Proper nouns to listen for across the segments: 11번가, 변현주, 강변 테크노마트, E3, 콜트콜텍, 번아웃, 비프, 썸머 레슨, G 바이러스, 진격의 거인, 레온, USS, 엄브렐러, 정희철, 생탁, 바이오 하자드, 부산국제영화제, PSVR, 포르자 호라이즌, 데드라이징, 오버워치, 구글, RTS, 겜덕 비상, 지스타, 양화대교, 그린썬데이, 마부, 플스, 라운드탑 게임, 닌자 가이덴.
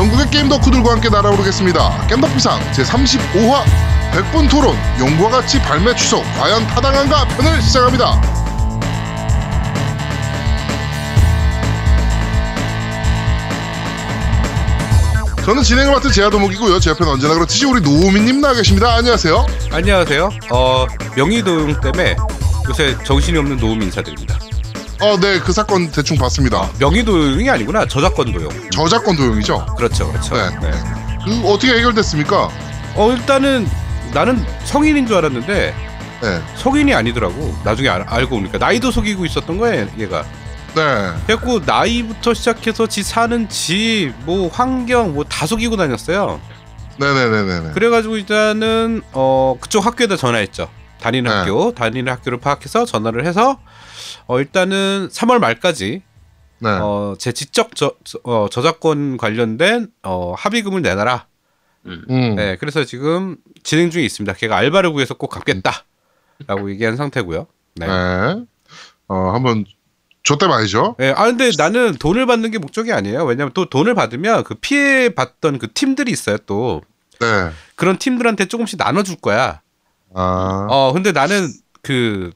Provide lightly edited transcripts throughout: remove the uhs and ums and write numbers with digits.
전국의 게임 덕후들과 함께 날아오르겠습니다. 겜덕 비상 제35화 100분 토론 용과 같이 발매 취소 과연 타당한가 편을 시작합니다. 저는 진행을 맡은 제아도목이고요. 제 옆에는 언제나 그렇듯이 우리 노우미님 나와 계십니다. 안녕하세요. 안녕하세요. 명의도용 때문에 요새 정신이 없는 노우미 인사드립니다. 네. 그 사건 대충 봤습니다. 명의도용이 아니구나. 저작권도용. 저작권도용이죠. 그렇죠. 네. 그 어떻게 해결됐습니까? 일단은 나는 성인인 줄 알았는데 네. 성인이 아니더라고. 나중에 알고 보니까 나이도 속이고 있었던 거야 얘가. 네. 그래갖고 나이부터 시작해서 지 사는 집, 뭐 환경, 뭐 다 속이고 다녔어요. 네네네네. 그래가지고 일단은 그쪽 학교에다 전화했죠. 다니는 네. 학교, 다니는 학교를 파악해서 전화를 해서 일단은 3월 말까지 네. 제 지적 저작권 관련된 합의금을 내놔라. 네. 그래서 지금 진행 중에 있습니다. 걔가 알바를 구해서 꼭 갚겠다라고 얘기한 상태고요. 네. 한번. 저때 말이죠. 예, 근데 나는 돈을 받는 게 목적이 아니에요. 왜냐면 또 돈을 받으면 그 피해 받던 그 팀들이 있어요, 또. 네. 그런 팀들한테 조금씩 나눠줄 거야. 근데 나는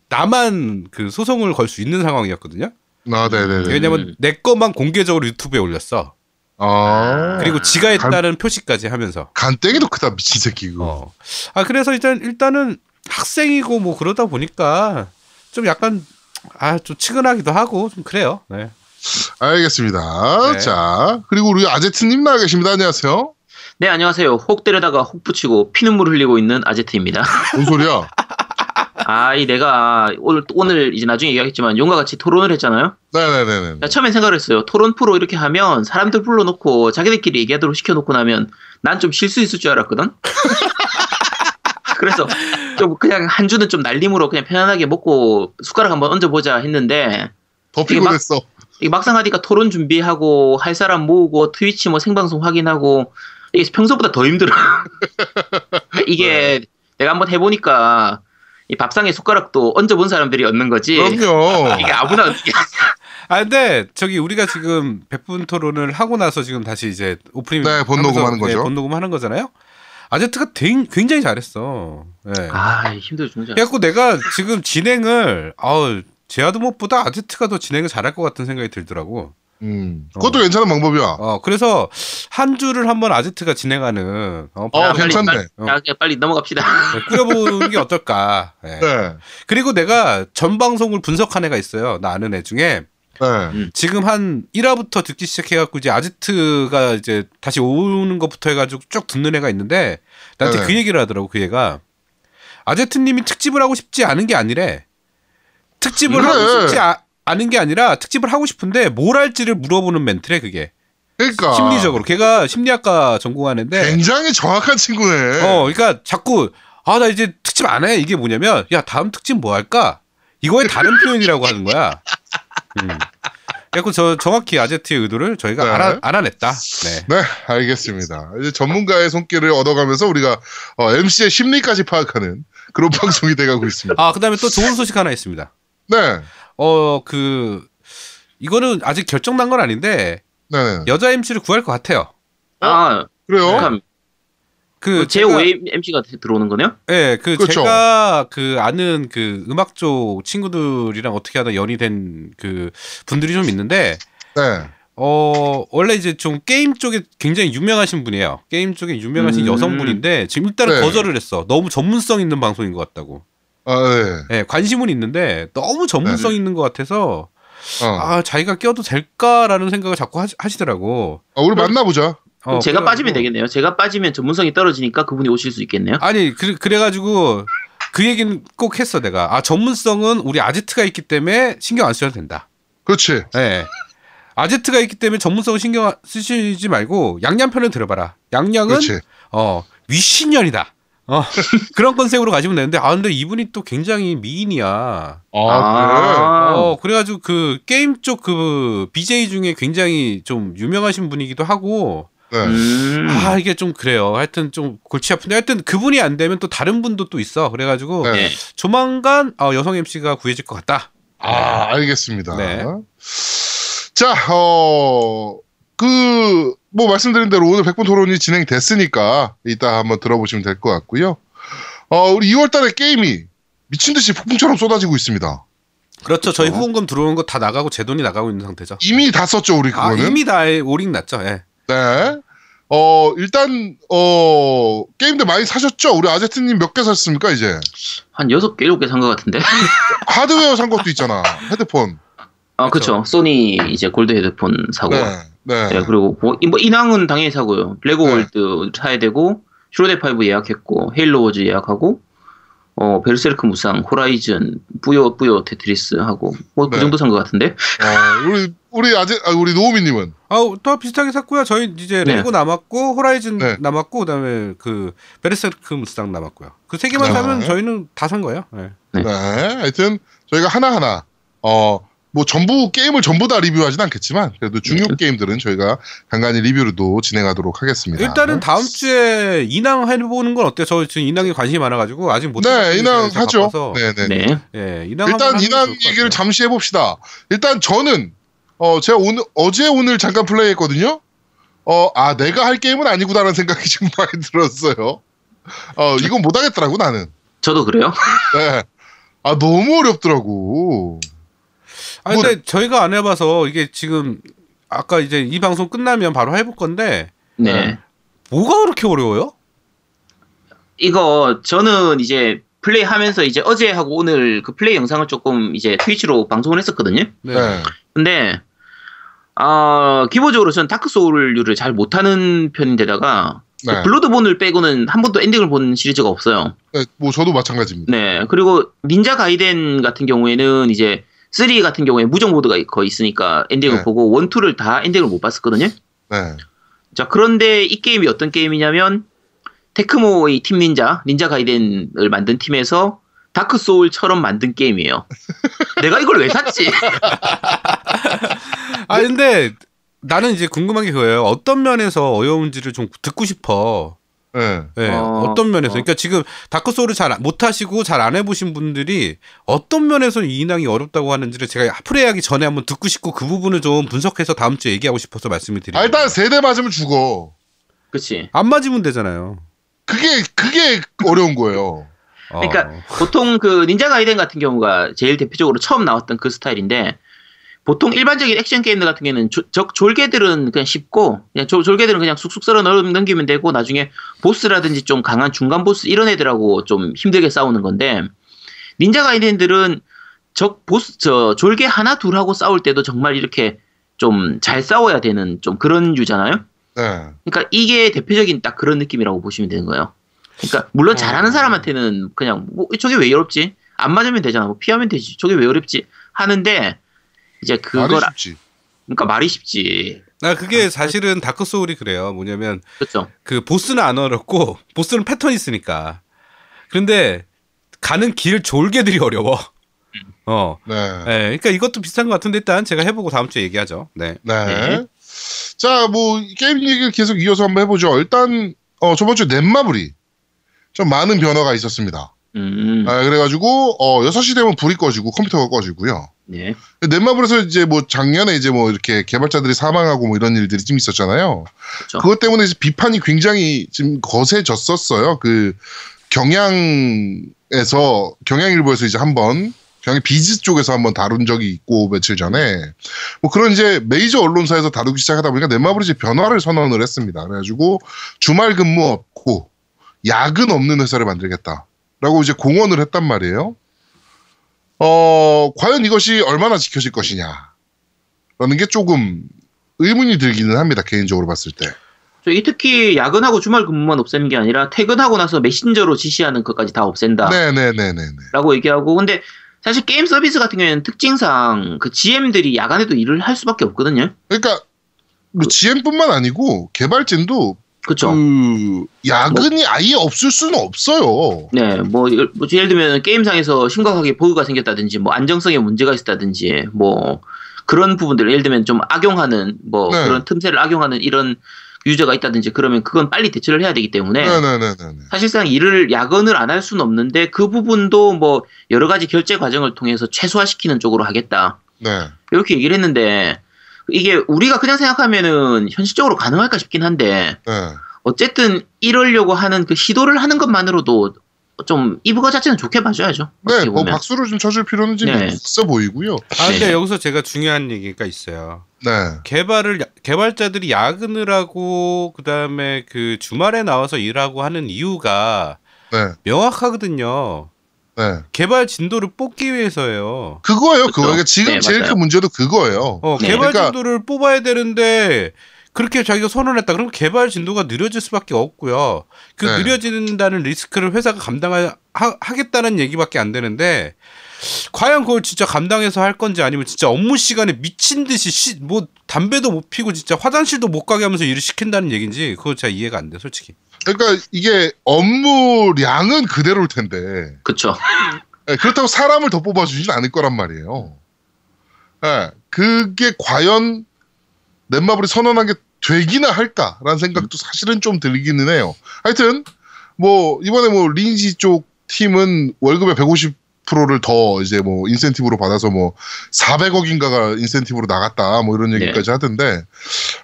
나만 소송을 걸 수 있는 상황이었거든요. 네네네. 왜냐면 내 것만 공개적으로 유튜브에 올렸어. 그리고 지가 했다는 표시까지 하면서. 간땡이도 크다, 미친 새끼고. 그래서 일단은 학생이고 뭐 그러다 보니까 좀 약간 좀 치근하기도 하고 좀 그래요. 네. 알겠습니다. 네. 자, 그리고 우리 아재트님 나와 계십니다. 안녕하세요. 네, 안녕하세요. 혹 때려다가 혹 붙이고 피눈물 흘리고 있는 아재트입니다. 뭔 소리야? 내가 오늘 이제 나중에 얘기하겠지만 용과 같이 토론을 했잖아요. 네네네. 처음엔 생각을 했어요. 토론 프로 이렇게 하면 사람들 불러놓고 자기들끼리 얘기하도록 시켜놓고 나면 난 좀 쉴 수 있을 줄 알았거든. 그래서 좀 그냥 한 주는 좀 날림으로 그냥 편안하게 먹고 숟가락 한번 얹어보자 했는데 더 피곤했어. 이게 막상 하니까 토론 준비하고 할 사람 모으고 트위치 뭐 생방송 확인하고 이게 평소보다 더 힘들어. 이게 네. 내가 한번 해보니까 이 밥상에 숟가락도 얹어본 사람들이 얻는 거지. 그럼요. 이게 아무나 얻는 게 아니야. 근데 우리가 지금 100분 토론을 하고 나서 지금 다시 이제 오프닝 네, 본녹음하는 거죠. 네, 본녹음하는 거잖아요. 아재트가 굉장히 잘했어. 네. 힘들어 죽는다. 그래서 내가 지금 진행을 제아도목보다 아재트가 더 진행을 잘할 것 같은 생각이 들더라고. 그것도 괜찮은 방법이야. 그래서 한 주를 한번 아재트가 진행하는. 괜찮네. 빨리 넘어갑시다. 꾸려보는 게 어떨까. 네. 네. 그리고 내가 전 방송을 분석한 애가 있어요. 나 아는 애 중에. 네. 지금 한 1화부터 듣기 시작해갖고 이제 아재트가 이제 다시 오는 것부터 해가지고 쭉 듣는 애가 있는데 나한테 네. 그 얘기를 하더라고. 그 애가 아재트님이 특집을 하고 싶지 않은 게 아니래. 특집을 그래. 하고 싶지 않은 게 아니라 특집을 하고 싶은데 뭘 할지를 물어보는 멘트래 그게. 그러니까 심리적으로 걔가 심리학과 전공하는데 굉장히 정확한 친구네. 그러니까 자꾸 나 이제 특집 안 해. 이게 뭐냐면 야 다음 특집 뭐 할까? 이거의 다른 표현이라고 하는 거야. 그래서 정확히 아재트의 의도를 저희가 네. 알아냈다. 네, 알겠습니다. 이제 전문가의 손길을 얻어가면서 우리가 MC의 심리까지 파악하는 그런 방송이 돼가고 있습니다. 그다음에 또 좋은 소식 하나 있습니다. 네. 이거는 아직 결정난 건 아닌데 네. 여자 MC를 구할 것 같아요. 그래요? 잠깐. 제5의 MC가 들어오는 거네요? 네, 그렇죠. 제가 아는 음악 쪽 친구들이랑 어떻게 하다 연이 된 분들이 좀 있는데, 네. 원래 이제 좀 게임 쪽에 굉장히 유명하신 분이에요. 게임 쪽에 유명하신 여성분인데, 지금 일단은 네. 거절을 했어. 너무 전문성 있는 방송인 것 같다고. 네. 관심은 있는데, 너무 전문성 네. 있는 것 같아서, 자기가 껴도 될까라는 생각을 자꾸 하시더라고. 우리 만나보자. 제가 그래가지고, 빠지면 되겠네요. 제가 빠지면 전문성이 떨어지니까 그분이 오실 수 있겠네요. 그래가지고 그 얘기는 꼭 했어 내가. 전문성은 우리 아재트가 있기 때문에 신경 안 쓰셔도 된다. 그렇지. 네. 아재트가 있기 때문에 전문성은 신경 쓰시지 말고 양양 편을 들어봐라. 양양은 그렇지. 위신년이다. 그런 컨셉으로 가시면 되는데 근데 이분이 또 굉장히 미인이야. 그래. 그래가지고 게임 쪽 BJ 중에 굉장히 좀 유명하신 분이기도 하고. 네. 이게 좀 그래요. 하여튼 좀 골치 아픈데 하여튼 그분이 안 되면 또 다른 분도 또 있어. 그래가지고 네. 조만간 여성 MC가 구해질 것 같다. 알겠습니다. 네. 자, 뭐 말씀드린 대로 오늘 100분 토론이 진행됐으니까 이따 한번 들어보시면 될 것 같고요. 우리 2월달에 게임이 미친듯이 폭풍처럼 쏟아지고 있습니다. 그렇죠. 저희 후원금 들어오는 거 다 나가고 제 돈이 나가고 있는 상태죠. 이미 다 썼죠, 우리 그거는. 이미 다 올인 났죠. 예. 네. 일단 게임들 많이 사셨죠? 우리 아재트님 몇 개 샀습니까 이제? 한 6개, 7개 산 것 같은데. 하드웨어 산 것도 있잖아. 헤드폰. 아 그렇죠. 소니 이제 골드 헤드폰 사고. 네. 네. 그리고 뭐 인왕은 당연히 사고요. 레고월드 네. 사야 되고 슈로데파이브 예약했고 헤일로워즈 예약하고 베르세르크 무쌍, 호라이즌, 뿌요 테트리스 하고 뭐 그 네. 정도 산 것 같은데. 우리 노우미님은? 또 비슷하게 샀고요. 저희 이제 레고 네. 남았고 호라이즌 네. 남았고 그다음에 그 베르세르크 무쌍 남았고요. 그 세 개만 네. 사면 저희는 다 산 거예요. 네. 네. 네. 하여튼 저희가 하나하나 뭐 전부 게임을 전부 다 리뷰하진 않겠지만 그래도 중요 네. 게임들은 저희가 간간히 리뷰로도 진행하도록 하겠습니다. 일단은 다음 주에 인왕 해보는 건 어때요? 저 지금 인왕에 관심이 많아가지고 아직 못. 네, 인왕 하죠. 네. 네, 인왕 일단 인왕 얘기를 잠시 해봅시다. 일단 저는 제가 어제 오늘 잠깐 플레이했거든요. 내가 할 게임은 아니구나라는 생각이 좀 많이 들었어요. 이건 못하겠더라고 나는. 저도 그래요? 네. 너무 어렵더라고. 근데 저희가 안 해봐서 이게 지금 아까 이제 이 방송 끝나면 바로 해볼 건데 네. 뭐가 그렇게 어려워요? 이거 저는 이제 플레이하면서 이제 어제하고 오늘 그 플레이 영상을 조금 이제 트위치로 방송을 했었거든요. 네. 근데 기본적으로 저는 다크 소울류를 잘 못하는 편인데다가 네. 블러드본을 빼고는 한 번도 엔딩을 본 시리즈가 없어요. 네, 뭐 저도 마찬가지입니다. 네. 그리고 닌자 가이덴 같은 경우에는 이제 3 같은 경우에 무적 모드가 거의 있으니까 엔딩을 네. 보고 1, 2를 다 엔딩을 못 봤었거든요. 네. 자, 그런데 이 게임이 어떤 게임이냐면 테크모의 팀 닌자 가이덴을 만든 팀에서 다크 소울처럼 만든 게임이에요. 내가 이걸 왜 샀지? 근데 나는 이제 궁금한 게 그거예요. 어떤 면에서 어려운지를 좀 듣고 싶어. 네. 네. 어떤 면에서. 그러니까 지금 다크 소울을 잘 못 하시고 잘 안 해보신 분들이 어떤 면에서 이 인왕이 어렵다고 하는지를 제가 플레이하기 전에 한번 듣고 싶고 그 부분을 좀 분석해서 다음 주에 얘기하고 싶어서 말씀을 드립니다. 일단 세대 맞으면 죽어. 그렇지. 안 맞으면 되잖아요. 그게 어려운 거예요. 그러니까 보통 그 닌자 가이덴 같은 경우가 제일 대표적으로 처음 나왔던 그 스타일인데 보통 일반적인 액션 게임들 같은 경우에는 졸개들은 그냥 쉽고 그냥 졸개들은 그냥 쑥쑥 썰어 넘기면 되고 나중에 보스라든지 좀 강한 중간 보스 이런 애들하고 좀 힘들게 싸우는 건데 닌자 가이덴들은 졸개 하나 둘하고 싸울 때도 정말 이렇게 좀 잘 싸워야 되는 좀 그런 유잖아요. 네. 그러니까 이게 대표적인 딱 그런 느낌이라고 보시면 되는 거예요. 그러니까 물론 잘하는 사람한테는 그냥 뭐 저게 왜 어렵지? 안 맞으면 되잖아. 뭐 피하면 되지. 저게 왜 어렵지? 하는데 이제 그걸 그러니까 말이 쉽지. 그게 사실은 다크 소울이 그래요. 뭐냐면 그렇죠. 그 보스는 안 어렵고 보스는 패턴이 있으니까. 그런데 가는 길 졸개들이 어려워. 네. 네. 그러니까 이것도 비슷한 것 같은데 일단 제가 해보고 다음 주에 얘기하죠. 네. 네. 네. 자, 뭐 게임 얘기를 계속 이어서 한번 해보죠. 일단 저번 주 넷마블이 좀 많은 변화가 있었습니다. 그래가지고 6시 되면 불이 꺼지고 컴퓨터가 꺼지고요. 네. 넷마블에서 이제 뭐 작년에 이제 뭐 이렇게 개발자들이 사망하고 뭐 이런 일들이 좀 있었잖아요. 그렇죠. 그것 때문에 이제 비판이 굉장히 지금 거세졌었어요. 그 경향일보에서 이제 한번 경향 비즈 쪽에서 한번 다룬 적이 있고 며칠 전에 뭐 그런 이제 메이저 언론사에서 다루기 시작하다 보니까 넷마블이 이제 변화를 선언을 했습니다. 그래가지고 주말 근무 없고 야근 없는 회사를 만들겠다라고 이제 공언을 했단 말이에요. 과연 이것이 얼마나 지켜질 것이냐라는 게 조금 의문이 들기는 합니다. 개인적으로 봤을 때. 특히 야근하고 주말 근무만 없애는 게 아니라 퇴근하고 나서 메신저로 지시하는 것까지 다 없앤다. 네네네네.라고 얘기하고 근데 사실 게임 서비스 같은 경우에는 특징상 그 GM들이 야간에도 일을 할 수밖에 없거든요. 그러니까 뭐 GM뿐만 아니고 개발진도. 그렇죠. 야근이 아예 없을 수는 없어요. 네, 뭐 예를 들면 게임상에서 심각하게 버그가 생겼다든지, 뭐 안정성에 문제가 있다든지, 뭐 그런 부분들, 예를 들면 좀 악용하는 뭐 네. 그런 틈새를 악용하는 이런 유저가 있다든지, 그러면 그건 빨리 대처를 해야 되기 때문에 네. 사실상 야근을 안 할 수는 없는데 그 부분도 뭐 여러 가지 결제 과정을 통해서 최소화시키는 쪽으로 하겠다. 네. 이렇게 얘기를 했는데. 이게 우리가 그냥 생각하면은 현실적으로 가능할까 싶긴 한데 네. 어쨌든 이러려고 하는 그 시도를 하는 것만으로도 좀 이브거 자체는 좋게 봐줘야죠. 네, 뭐 박수를 좀 쳐줄 필요는 좀 네. 있어 보이고요. 아, 근데 네. 여기서 제가 중요한 얘기가 있어요. 네. 개발자들이 야근을 하고 그다음에 그 주말에 나와서 일하고 하는 이유가 네. 명확하거든요. 네. 개발 진도를 뽑기 위해서예요. 그거예요. 그렇죠? 그거 지금 네, 제일 맞아요. 큰 문제도 그거예요. 네. 개발 그러니까... 진도를 뽑아야 되는데. 그렇게 자기가 선언했다. 그럼 개발 진도가 느려질 수밖에 없고요. 그 네. 느려진다는 리스크를 회사가 감당하겠다는 얘기밖에 안 되는데 과연 그걸 진짜 감당해서 할 건지 아니면 진짜 업무 시간에 미친 듯이 뭐 담배도 못 피고 진짜 화장실도 못 가게 하면서 일을 시킨다는 얘기인지 그거 잘 이해가 안 돼, 솔직히. 그러니까 이게 업무량은 그대로일 텐데. 그렇죠. 그렇다고 사람을 더 뽑아주진 않을 거란 말이에요. 네, 그게 과연 넷마블이 선언한 게 되기나 할까라는 생각도 사실은 좀 들기는 해요. 하여튼 뭐 이번에 뭐 린지 쪽 팀은 월급의 150%를 더 이제 뭐 인센티브로 받아서 뭐 400억인가가 인센티브로 나갔다 뭐 이런 얘기까지 네. 하던데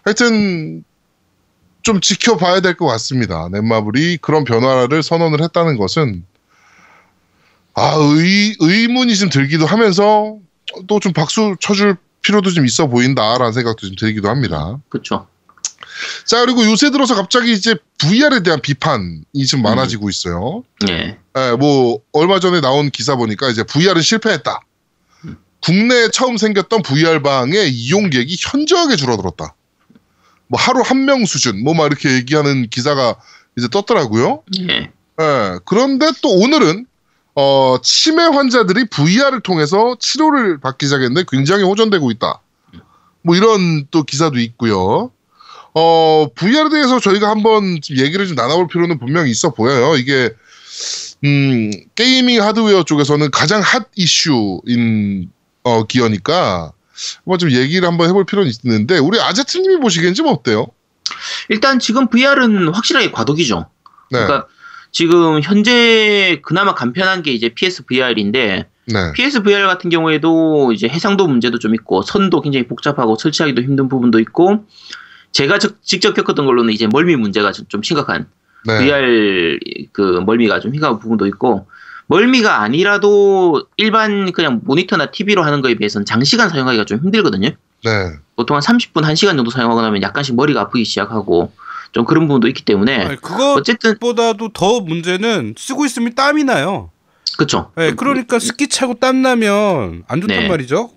하여튼 좀 지켜봐야 될 것 같습니다. 넷마블이 그런 변화를 선언을 했다는 것은 아 의문이 좀 들기도 하면서 또 좀 박수 쳐줄 필요도 좀 있어 보인다라는 생각도 좀 들기도 합니다. 그렇죠. 자 그리고 요새 들어서 갑자기 이제 VR에 대한 비판이 좀 많아지고 있어요. 네. 네. 뭐 얼마 전에 나온 기사 보니까 이제 VR은 실패했다. 국내에 처음 생겼던 VR 방의 이용객이 현저하게 줄어들었다. 뭐 하루 한 명 수준 뭐 막 이렇게 얘기하는 기사가 이제 떴더라고요. 네. 네. 그런데 또 오늘은. 치매 환자들이 VR을 통해서 치료를 받기 시작했는데 굉장히 호전되고 있다. 뭐 이런 또 기사도 있고요. VR에 대해서 저희가 한번 얘기를 좀 나눠볼 필요는 분명히 있어 보여요. 이게 게이밍 하드웨어 쪽에서는 가장 핫 이슈인 기어니까 한번 좀 얘기를 한번 해볼 필요는 있는데 우리 아재트님이 보시기엔 좀 어때요? 일단 지금 VR은 확실하게 과도기죠. 네. 그러니까 지금 현재 그나마 간편한 게 이제 PSVR인데 네. PSVR 같은 경우에도 이제 해상도 문제도 좀 있고 선도 굉장히 복잡하고 설치하기도 힘든 부분도 있고 제가 직접 겪었던 걸로는 이제 멀미 문제가 좀 심각한 네. VR 그 멀미가 좀 심각한 부분도 있고 멀미가 아니라도 일반 그냥 모니터나 TV로 하는 거에 비해서는 장시간 사용하기가 좀 힘들거든요. 네. 보통 한 30분, 1시간 정도 사용하고 나면 약간씩 머리가 아프기 시작하고 좀 그런 부분도 있기 때문에 아니, 그것보다도 더 문제는 쓰고 있으면 땀이 나요. 그렇죠. 네, 그러니까 스키 차고 땀 나면 안 좋단 네. 말이죠.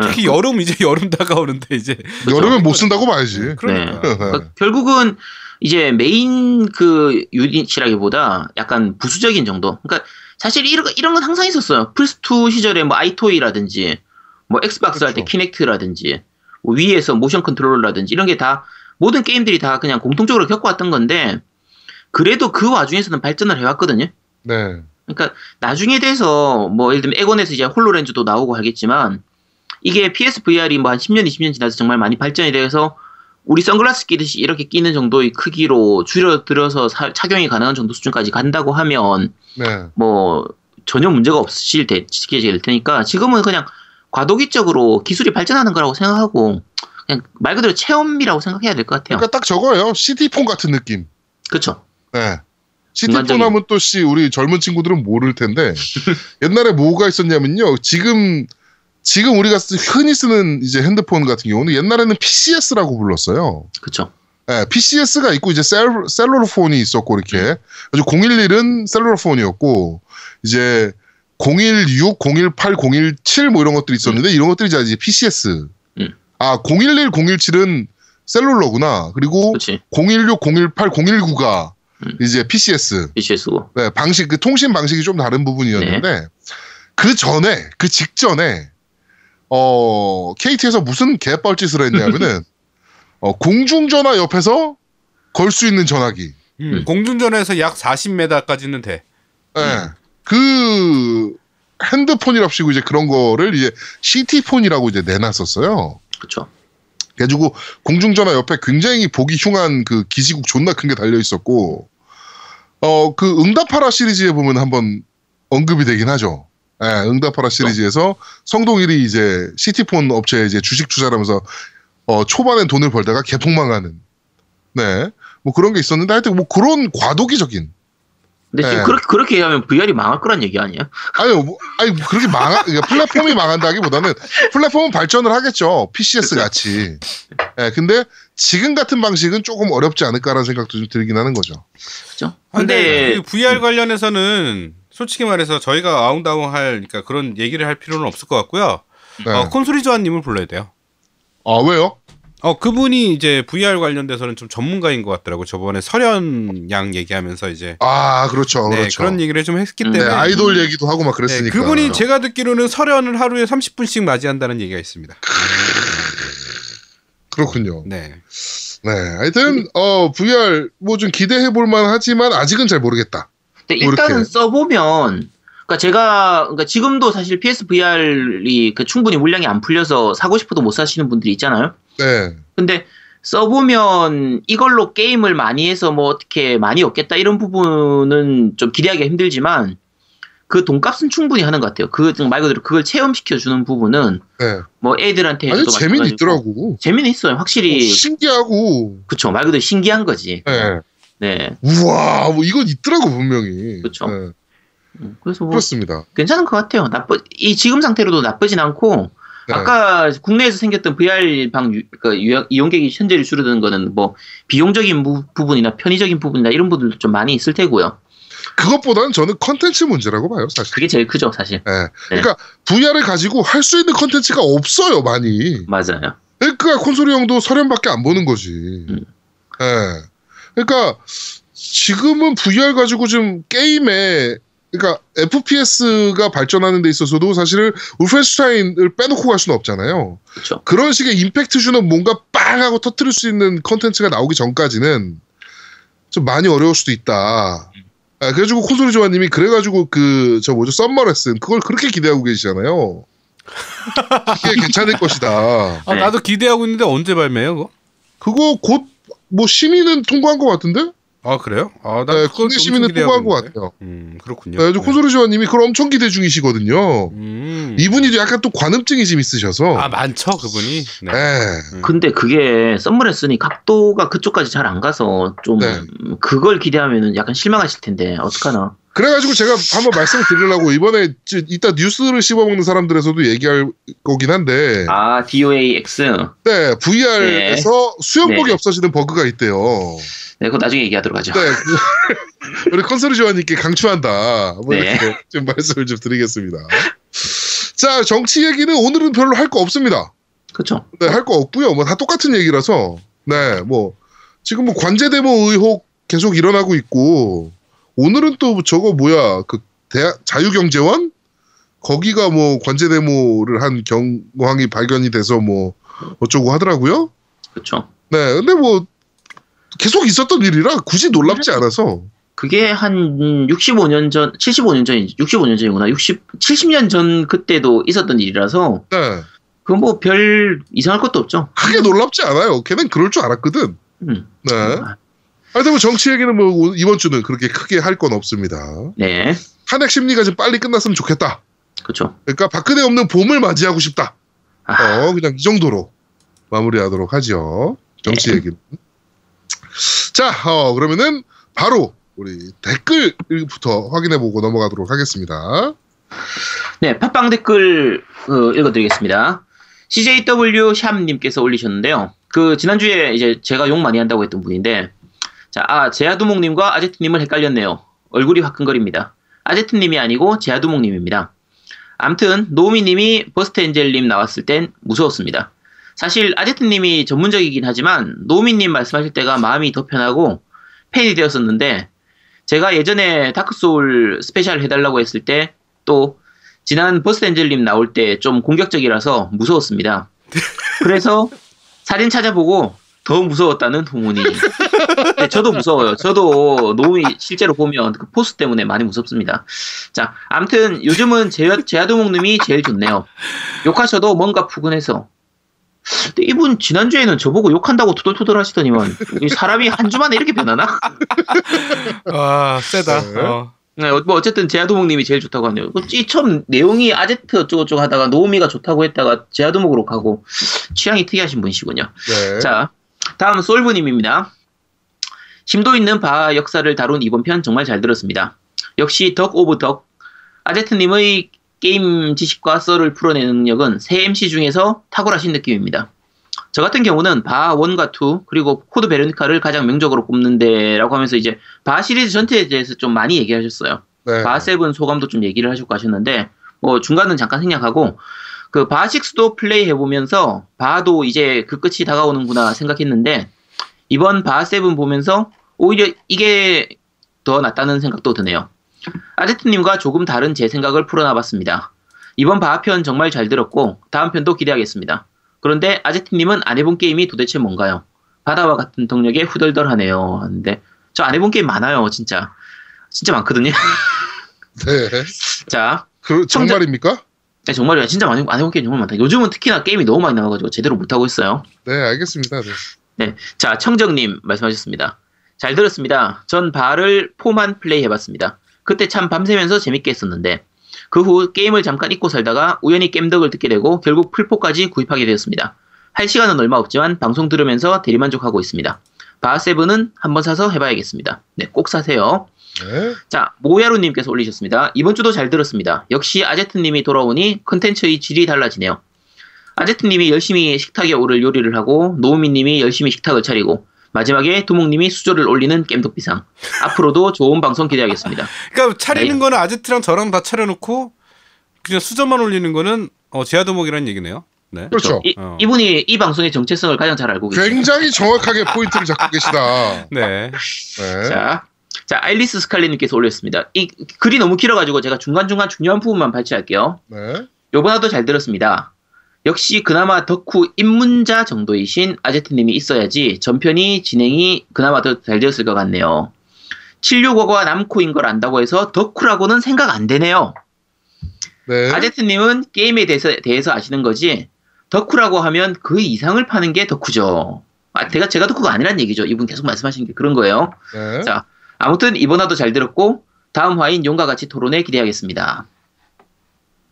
특히 여름 이제 여름 다가오는데 이제 그쵸? 여름은 못 쓴다고 봐야지. 그러니까. 네. 그러니까 결국은 이제 메인 그 유닛이라기보다 약간 부수적인 정도. 그러니까 사실 이런 건 항상 있었어요. 플스2 시절에 뭐 아이토이라든지 뭐 엑스박스 할 때 키넥트라든지 뭐 위에서 모션 컨트롤러라든지 이런 게 다. 모든 게임들이 다 그냥 공통적으로 겪어왔던 건데 그래도 그 와중에서는 발전을 해왔거든요. 네. 그러니까 나중에 대해서 뭐 예를 들면 에곤에서 이제 홀로렌즈도 나오고 하겠지만 이게 PSVR이 뭐 한 10년, 20년 지나서 정말 많이 발전이 돼서 우리 선글라스 끼듯이 이렇게 끼는 정도의 크기로 줄여들어서 착용이 가능한 정도 수준까지 간다고 하면 네. 뭐 전혀 문제가 없으실 테니까 지금은 그냥 과도기적으로 기술이 발전하는 거라고 생각하고 그냥 말 그대로 체험이라고 생각해야 될 것 같아요. 그러니까 딱 저거예요. 시티폰 같은 느낌. 그렇죠. 네. 시티폰 인간적인... 하면 또 우리 젊은 친구들은 모를 텐데 옛날에 뭐가 있었냐면요. 지금 우리가 흔히 쓰는 이제 핸드폰 같은 경우는 옛날에는 PCS라고 불렀어요. 그렇죠. 네, PCS가 있고 이제 셀룰러폰이 있었고 이렇게. 아주 011은 셀룰러폰이었고 이제 016, 018, 017 뭐 이런 것들이 있었는데 이런 것들이 이제 PCS. 아, 011, 017은 셀룰러구나. 그리고 그치. 016, 018, 019가 이제 PCS고. 네, 방식, 그 통신 방식이 좀 다른 부분이었는데, 네. 그 직전에, KT에서 무슨 개뻘짓을 했냐면은, 공중전화 옆에서 걸 수 있는 전화기. 공중전화에서 약 40m까지는 돼. 네. 핸드폰이랍시고 이제 그런 거를 이제 시티폰이라고 이제 내놨었어요. 그렇죠. 그래가지고 공중전화 옆에 굉장히 보기 흉한 그 기지국 존나 큰 게 달려 있었고, 그 응답하라 시리즈에 보면 한번 언급이 되긴 하죠. 예, 응답하라 시리즈에서 성동일이 이제 시티폰 업체에 이제 주식 투자하면서 초반엔 돈을 벌다가 개폭망하는. 네. 뭐 그런 게 있었는데 하여튼 뭐 그런 과도기적인. 근데 지금 네. 그렇게 얘기하면 VR이 망할 거란 얘기 아니야? 아니요, 뭐, 아니 그렇게 플랫폼이 망한다기보다는 플랫폼은 발전을 하겠죠. PCS 같이. 네, 근데 지금 같은 방식은 조금 어렵지 않을까라는 생각도 좀 들긴 하는 거죠. 그렇죠. 근데 VR 관련해서는 솔직히 말해서 저희가 아웅다웅할 그러니까 그런 얘기를 할 필요는 없을 것 같고요. 네. 콘솔이조아님을 불러야 돼요. 아 왜요? 그분이 이제 VR 관련돼서는 좀 전문가인 것 같더라고. 저번에 설현 양 얘기하면서 이제. 아, 그렇죠. 네, 그렇죠. 그런 얘기를 좀 했기 때문에. 네, 아이돌 얘기도 하고 막 그랬으니까. 네, 그분이 제가 듣기로는 설현을 하루에 30분씩 맞이한다는 얘기가 있습니다. 그렇군요. 네. 네. 하여튼, VR 뭐 좀 기대해 볼만 하지만 아직은 잘 모르겠다. 근데 뭐 일단은 써보면. 그러니까 그러니까 지금도 사실 PSVR이 충분히 물량이 안 풀려서 사고 싶어도 못 사시는 분들이 있잖아요. 네. 근데 써보면 이걸로 게임을 많이 해서 뭐 어떻게 많이 얻겠다 이런 부분은 좀 기대하기가 힘들지만 그 돈값은 충분히 하는 것 같아요. 그 말 그대로 그걸 체험시켜주는 부분은 네. 뭐 애들한테 아주 재미는 있더라고. 재미는 있어요. 확실히. 신기하고. 그쵸. 말 그대로 신기한 거지. 네. 네. 우와 뭐 이건 있더라고 분명히. 그쵸. 네. 그래서 뭐 그렇습니다. 괜찮은 것 같아요. 이 지금 상태로도 나쁘진 않고 네. 아까 국내에서 생겼던 VR 방 이용객이 현재를 줄어드는 거는 뭐 비용적인 부분이나 편의적인 부분이나 이런 부분들도 좀 많이 있을 테고요. 그것보다는 저는 컨텐츠 문제라고 봐요, 사실. 그게 제일 크죠, 사실. 네. 네. 그러니까 VR을 가지고 할 수 있는 컨텐츠가 없어요, 많이. 맞아요. 그러니까 콘솔이 형도 설현밖에 안 보는 거지. 네. 그러니까 지금은 VR 가지고 좀 게임에 그러니까 FPS가 발전하는 데 있어서도 사실은 울펜슈타인을 빼놓고 갈 수는 없잖아요. 그쵸. 그런 식의 임팩트 주는 뭔가 빵 하고 터뜨릴 수 있는 컨텐츠가 나오기 전까지는 좀 많이 어려울 수도 있다. 그래가지고 콘솔이 조아님이 그래가지고 썸머 레슨 그걸 그렇게 기대하고 계시잖아요. 이게 괜찮을 것이다. 아, 나도 기대하고 있는데 언제 발매해요 그거? 곧 뭐 심의는 통과한 것 같은데? 아 그래요? 아, 나 국내 시민은 통과한 것 같아요. 그렇군요. 네, 콘솔이 조아님이 그걸 엄청 기대 중이시거든요. 이분이 약간 또 관음증이 좀 있으셔서. 아 많죠 그분이. 네. 네. 근데 그게 썸머레슨이 각도가 그쪽까지 잘 안 가서 좀 네. 그걸 기대하면은 약간 실망하실 텐데 어떡하나. 그래가지고 제가 한번 말씀드리려고 이번에 이따 뉴스를 씹어먹는 사람들에서도 얘기할 거긴 한데. 아 DOAX. 네 VR에서 네. 수영복이 네. 없어지는 버그가 있대요. 네, 그거 나중에 얘기하도록 하죠. 네, 우리 콘솔이 조아님께 강추한다. 네. 좀 말씀을 좀 드리겠습니다. 자, 정치 얘기는 오늘은 별로 할 거 없습니다. 그렇죠. 네, 할 거 없고요. 뭐 다 똑같은 얘기라서. 네, 뭐 지금 뭐 관제 데모 의혹 계속 일어나고 있고 오늘은 또 저거 뭐야 자유경제원 거기가 뭐 관제 데모를 한 경황이 발견이 돼서 뭐 어쩌고 하더라고요. 그렇죠. 네, 근데 뭐. 계속 있었던 일이라 굳이 놀랍지 않아서. 그게 한 65년 전, 75년 전인지, 65년 전이구나. 70년 전 그때도 있었던 일이라서. 네. 그건 뭐 별 이상할 것도 없죠. 크게 놀랍지 않아요. 걔는 그럴 줄 알았거든. 네. 하여튼 뭐 정치 얘기는 뭐 이번 주는 그렇게 크게 할 건 없습니다. 네. 탄핵 심리가 좀 빨리 끝났으면 좋겠다. 그렇죠. 그러니까 박근혜 없는 봄을 맞이하고 싶다. 아. 그냥 이 정도로 마무리하도록 하죠. 정치 네. 얘기는. 자, 그러면은 바로 우리 댓글부터 확인해보고 넘어가도록 하겠습니다. 네, 팟빵 댓글 읽어드리겠습니다. CJW 샵님께서 올리셨는데요. 지난주에 이제 제가 욕 많이 한다고 했던 분인데, 자, 제아두목님과 아재트님을 헷갈렸네요. 얼굴이 화끈거립니다. 아재트님이 아니고 제아두목님입니다. 암튼 노우미님이 버스트엔젤님 나왔을 땐 무서웠습니다. 사실 아재트님이 전문적이긴 하지만 노우미님 말씀하실 때가 마음이 더 편하고 팬이 되었었는데 제가 예전에 다크소울 스페셜 해달라고 했을 때 또 지난 버스트엔젤님 나올 때 좀 공격적이라서 무서웠습니다. 그래서 사진 찾아보고 더 무서웠다는 후문이. 네, 저도 무서워요. 저도 노우미 실제로 보면 그 포스 때문에 많이 무섭습니다. 자, 암튼 요즘은 제아도목님이 제일 좋네요. 욕하셔도 뭔가 푸근해서. 근데 이분 지난주에는 저보고 욕한다고 투덜투덜 하시더니만 사람이 한 주만에 이렇게 변하나? 아 세다. 네, 뭐 어쨌든 제아도목님이 제일 좋다고 하네요. 이 처음 내용이 아재트 어쩌고저쩌고 하다가 노우미가 좋다고 했다가 제아도목으로 가고 취향이 특이하신 분이시군요. 네. 자, 다음 솔브님입니다. 심도 있는 바 역사를 다룬 이번 편 정말 잘 들었습니다. 역시 덕 오브 덕. 아제트님의 게임 지식과 썰을 풀어내는 능력은 새 MC 중에서 탁월하신 느낌입니다. 저 같은 경우는 바 1과 2 그리고 코드 베로니카를 가장 명적으로 꼽는데라고 하면서 이제 바 시리즈 전체에 대해서 좀 많이 얘기하셨어요. 네. 바 7 소감도 좀 얘기를 하셨고 하셨는데 뭐 중간은 잠깐 생략하고 그 바 6도 플레이해보면서 바도 이제 그 끝이 다가오는구나 생각했는데 이번 바 7 보면서 오히려 이게 더 낫다는 생각도 드네요. 아제트님과 조금 다른 제 생각을 풀어놔봤습니다. 이번 바편 정말 잘 들었고 다음 편도 기대하겠습니다. 그런데 아제트님은 안 해본 게임이 도대체 뭔가요? 바다와 같은 동력에 후덜덜하네요. 근데 저 안 해본 게임 많아요. 진짜. 진짜 많거든요. 네. 자, 그 정말입니까? 네, 정말이에요. 진짜 많이 안 해본 게임 정말 많다. 요즘은 특히나 게임이 너무 많이 나와가지고 제대로 못하고 있어요. 네, 알겠습니다. 네. 네, 자 청정님 말씀하셨습니다. 잘 들었습니다. 전 바를 4만 플레이해봤습니다. 그때 참 밤새면서 재밌게 했었는데 그 후 게임을 잠깐 잊고 살다가 우연히 겜덕을 듣게 되고 결국 풀포까지 구입하게 되었습니다. 할 시간은 얼마 없지만 방송 들으면서 대리만족하고 있습니다. 바7은 한번 사서 해봐야겠습니다. 네, 꼭 사세요. 네. 자, 모야루님께서 올리셨습니다. 이번 주도 잘 들었습니다. 역시 아제트님이 돌아오니 컨텐츠의 질이 달라지네요. 아제트님이 열심히 식탁에 오를 요리를 하고 노우미님이 열심히 식탁을 차리고 마지막에 두목님이 수저를 올리는 겜덕 비상. 앞으로도 좋은 방송 기대하겠습니다. 그러니까 차리는 네. 거는 아재트랑 저랑 다 차려놓고 그냥 수저만 올리는 거는 제아도목이라는 얘기네요. 네. 그렇죠. 이분이 이 방송의 정체성을 가장 잘 알고 계시죠. 굉장히 정확하게 포인트를 잡고 계시다. 네. 네. 자, 아일리스 스칼리님께서 올렸습니다. 이 글이 너무 길어가지고 제가 중간중간 중요한 부분만 발췌할게요. 네. 요번 화도 잘 들었습니다. 역시 그나마 덕후 입문자 정도이신 아제트님이 있어야지 전편이 진행이 그나마 더 잘 되었을 것 같네요. 765가 남코인 걸 안다고 해서 덕후라고는 생각 안 되네요. 네. 아제트님은 게임에 대해서 아시는 거지 덕후라고 하면 그 이상을 파는 게 덕후죠. 아, 제가 덕후가 아니란 얘기죠. 이분 계속 말씀하시는 게 그런 거예요. 네. 자, 아무튼 이번 화도 잘 들었고 다음 화인 용과 같이 토론에 기대하겠습니다.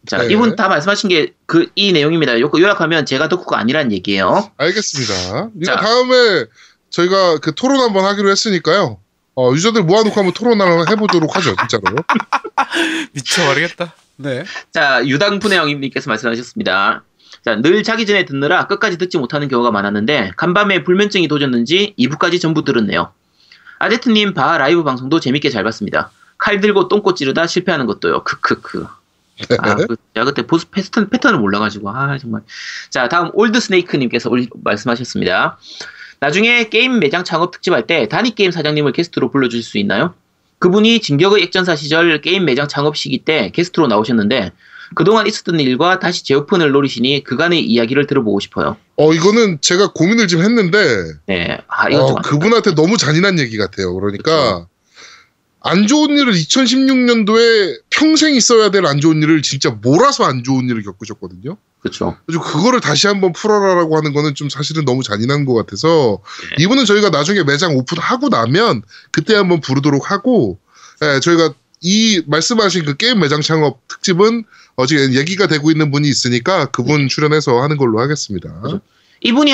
자, 네. 이분 다 말씀하신 게 이 내용입니다. 요약하면 제가 덕후가 아니란 얘기예요. 알겠습니다. 이거 다음에 저희가 그 토론 한번 하기로 했으니까요. 유저들 모아놓고 한번 토론을 해보도록 하죠, 진짜로. 미쳐버리겠다. 네. 자, 유당분의 형님께서 말씀하셨습니다. 자, 늘 자기 전에 듣느라 끝까지 듣지 못하는 경우가 많았는데 간밤에 불면증이 도졌는지 2부까지 전부 들었네요. 아제트님 바 라이브 방송도 재밌게 잘 봤습니다. 칼 들고 똥꼬 찌르다 실패하는 것도요. 크크크. 아, 제가 그때 보스 패턴을 몰라가지고 아 정말. 자, 다음 올드 스네이크님께서 말씀하셨습니다. 나중에 게임 매장 창업 특집할 때 단위 게임 사장님을 게스트로 불러주실 수 있나요? 그분이 진격의 액전사 시절 게임 매장 창업 시기 때 게스트로 나오셨는데 그동안 있었던 일과 다시 재오픈을 노리시니 그간의 이야기를 들어보고 싶어요. 이거는 제가 고민을 좀 했는데 네, 이건 좀 그분한테 너무 잔인한 얘기 같아요. 그러니까 그쵸? 안 좋은 일을 2016년도에 평생 있어야 될 안 좋은 일을 진짜 몰아서 안 좋은 일을 겪으셨거든요. 그렇죠. 그거를 다시 한번 풀어라라고 하는 거는 좀 사실은 너무 잔인한 것 같아서 네. 이분은 저희가 나중에 매장 오픈하고 나면 그때 한번 부르도록 하고 예, 저희가 이 말씀하신 그 게임 매장 창업 특집은 지금 얘기가 되고 있는 분이 있으니까 그분 네. 출연해서 하는 걸로 하겠습니다. 그렇죠. 이분이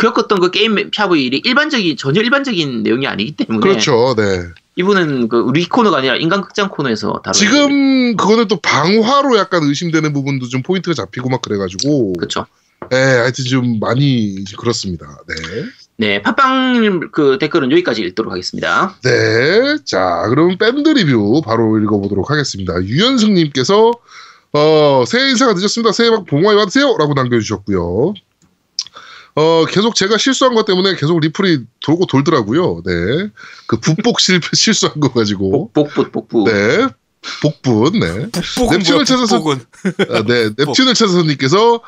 겪었던 그 게임 샵의 일이 전혀 일반적인 내용이 아니기 때문에 그렇죠. 네. 이분은 그 우리 코너가 아니라 인간극장 코너에서 다루는 지금 그거는 또 방화로 약간 의심되는 부분도 좀 포인트가 잡히고 막 그래가지고 그렇죠. 네, 하여튼 좀 많이 그렇습니다. 네. 네, 팟빵 그 댓글은 여기까지 읽도록 하겠습니다. 네, 자 그럼 밴드 리뷰 바로 읽어보도록 하겠습니다. 유현승님께서 새해 인사가 늦었습니다. 새해 복 많이 받으세요라고 남겨주셨고요. 계속 제가 실수한 것 때문에 계속 리플이 돌고 돌더라고요. 네. 그 북복 실수한 거 가지고. 복분. 네. 복분. 네. 넵튠을 찾아서. 네. 넵튠을 찾아서 님께서,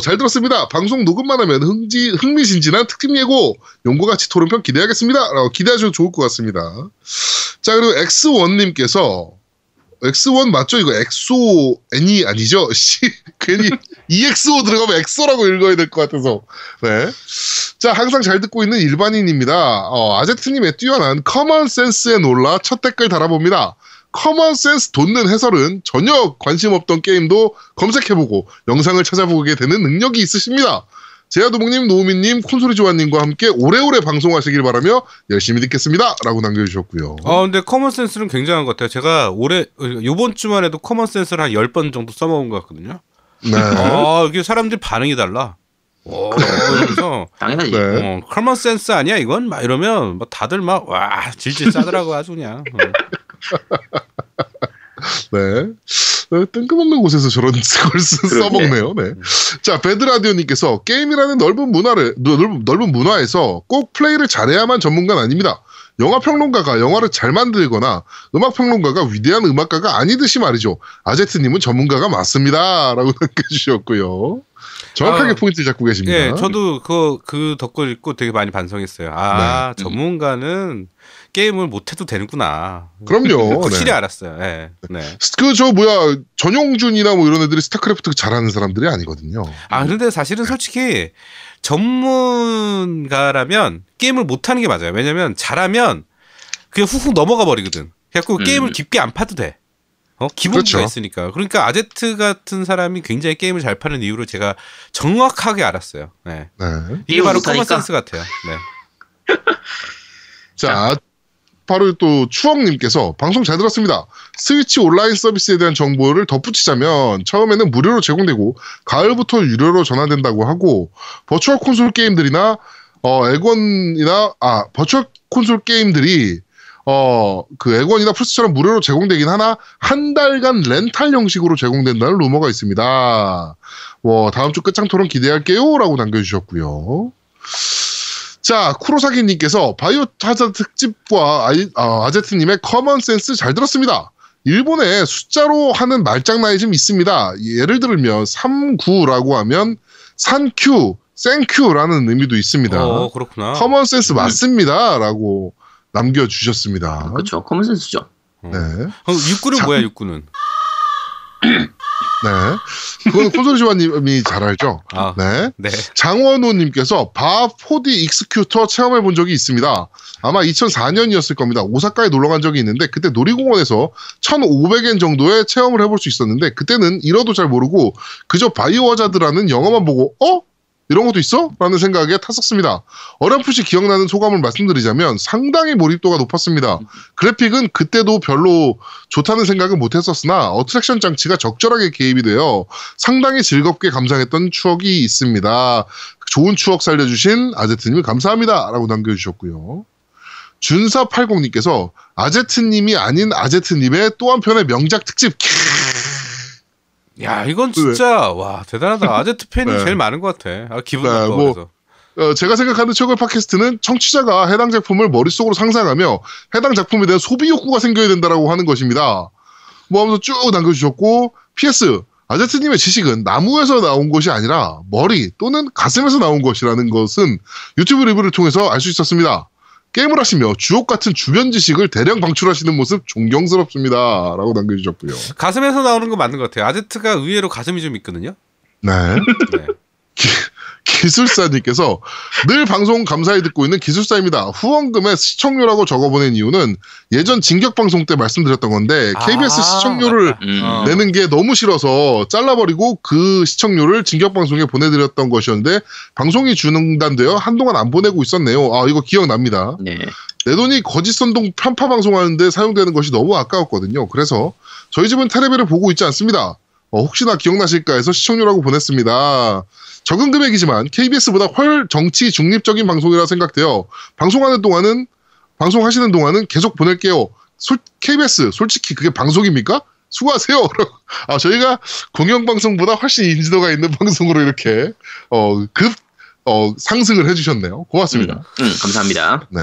잘 들었습니다. 방송 녹음만 하면 흥미진진한 특집 예고, 용과 같이 토론편 기대하겠습니다. 라고 기대하셔도 좋을 것 같습니다. 자, 그리고 X1 님께서, X1 맞죠? 이거 엑소N이 아니죠? 괜히 EXO 들어가면 엑소라고 읽어야 될 것 같아서. 네. 자, 항상 잘 듣고 있는 일반인입니다. 아제트님의 뛰어난 커먼 센스에 놀라 첫 댓글 달아봅니다. 커먼센스 돋는 해설은 전혀 관심 없던 게임도 검색해보고 영상을 찾아보게 되는 능력이 있으십니다. 제야도목님, 노우미님, 콘솔이조아님과 함께 오래오래 방송하시길 바라며 열심히 듣겠습니다. 라고 남겨주셨고요. 아 근데 커먼센스는 굉장한 것 같아요. 제가 올해 요번 주만 해도 커먼센스를 한 10번 정도 써먹은 것 같거든요. 네. 아 이게 사람들이 반응이 달라. 오, 그래서 당연하지. 네. 커먼센스 아니야 이건? 막 이러면 막 다들 막 와 질질 싸더라고 아주 그냥. 네. 뜬금없는 곳에서 저런 걸 써먹네요. 네. 자, 배드라디오님께서 게임이라는 넓은 문화에서 꼭 플레이를 잘해야만 전문가는 아닙니다. 영화평론가가 영화를 잘 만들거나 음악평론가가 위대한 음악가가 아니듯이 말이죠. 아제트님은 전문가가 맞습니다. 라고 남겨주셨고요. 정확하게 포인트 잡고 계십니다. 네, 저도 그 덧글 읽고 되게 많이 반성했어요. 아, 네. 전문가는 게임을 못해도 되는구나. 그럼요. 확실히 네. 알았어요. 네. 네. 전용준이나 뭐 이런 애들이 스타크래프트 잘하는 사람들이 아니거든요. 아, 근데 사실은 솔직히 전문가라면 게임을 못하는 게 맞아요. 왜냐면 잘하면 그게 훅훅 넘어가 버리거든. 그래서 게임을 깊게 안 파도 돼. 기본기가 그렇죠. 있으니까. 그러니까 아재트 같은 사람이 굉장히 게임을 잘 파는 이유를 제가 정확하게 알았어요. 네. 네. 이게 바로 커먼센스 같아요. 네. 자, 바로 또 추억님께서 방송 잘 들었습니다. 스위치 온라인 서비스에 대한 정보를 덧붙이자면 처음에는 무료로 제공되고 가을부터 유료로 전환된다고 하고 버추얼 콘솔 게임들이나 액원이나 버추얼 콘솔 게임들이 그 액원이나 플스처럼 무료로 제공되긴 하나 한 달간 렌탈 형식으로 제공된다는 루머가 있습니다. 뭐 다음 주 끝장토론 기대할게요. 라고 남겨주셨고요. 자, 쿠로사기님께서 바이오 하자드 특집과 아제트님의 커먼센스 잘 들었습니다. 일본에 숫자로 하는 말장난이 좀 있습니다. 예를 들면 39라고 하면 산큐, 생큐라는 의미도 있습니다. 그렇구나. 커먼센스 맞습니다. 라고 남겨주셨습니다. 그렇죠. 커먼센스죠. 네. 육군은 뭐야, 육군은? 네. 그건 콘솔시와님이 잘 알죠. 아, 네. 네. 장원호님께서 바 4D 익스큐터 체험해 본 적이 있습니다. 아마 2004년이었을 겁니다. 오사카에 놀러 간 적이 있는데 그때 놀이공원에서 1,500엔 정도의 체험을 해볼 수 있었는데 그때는 이러도 잘 모르고 그저 바이오하자드라는 영화만 보고 이런 것도 있어? 라는 생각에 탔었습니다. 어렴풋이 기억나는 소감을 말씀드리자면 상당히 몰입도가 높았습니다. 그래픽은 그때도 별로 좋다는 생각은 못했었으나 어트랙션 장치가 적절하게 개입이 되어 상당히 즐겁게 감상했던 추억이 있습니다. 좋은 추억 살려주신 아제트님 감사합니다. 라고 남겨주셨고요. 준사80님께서 아제트님이 아닌 아제트님의 또 한편의 명작 특집 야, 이건 진짜, 와, 대단하다. 아재트 팬이 네. 제일 많은 것 같아. 기분 나빠. 네, 뭐, 제가 생각하는 최고의 팟캐스트는 청취자가 해당 작품을 머릿속으로 상상하며 해당 작품에 대한 소비 욕구가 생겨야 된다라고 하는 것입니다. 뭐 하면서 쭉 남겨주셨고, PS, 아재트님의 지식은 나무에서 나온 것이 아니라 머리 또는 가슴에서 나온 것이라는 것은 유튜브 리뷰를 통해서 알 수 있었습니다. 게임을 하시며 주옥 같은 주변 지식을 대량 방출하시는 모습 존경스럽습니다. 라고 남겨주셨고요. 가슴에서 나오는 거 맞는 것 같아요. 아재트가 의외로 가슴이 좀 있거든요. 네. 네. 기술사님께서 늘 방송 감사히 듣고 있는 기술사입니다. 후원금에 시청료라고 적어보낸 이유는 예전 진격방송 때 말씀드렸던 건데 KBS 시청료를 내는 게 너무 싫어서 잘라버리고 그 시청료를 진격방송에 보내드렸던 것이었는데 방송이 중단되어 한동안 안 보내고 있었네요. 아 이거 기억납니다. 네. 내 돈이 거짓선동 편파방송하는데 사용되는 것이 너무 아까웠거든요. 그래서 저희 집은 텔레비를 보고 있지 않습니다. 혹시나 기억나실까 해서 시청료라고 보냈습니다. 적은 금액이지만 KBS보다 훨 정치 중립적인 방송이라 생각되어 방송하시는 동안은 계속 보낼게요. KBS 솔직히 그게 방송입니까? 수고하세요. 저희가 공영방송보다 훨씬 인지도가 있는 방송으로 이렇게 상승을 해주셨네요. 고맙습니다. 감사합니다. 네.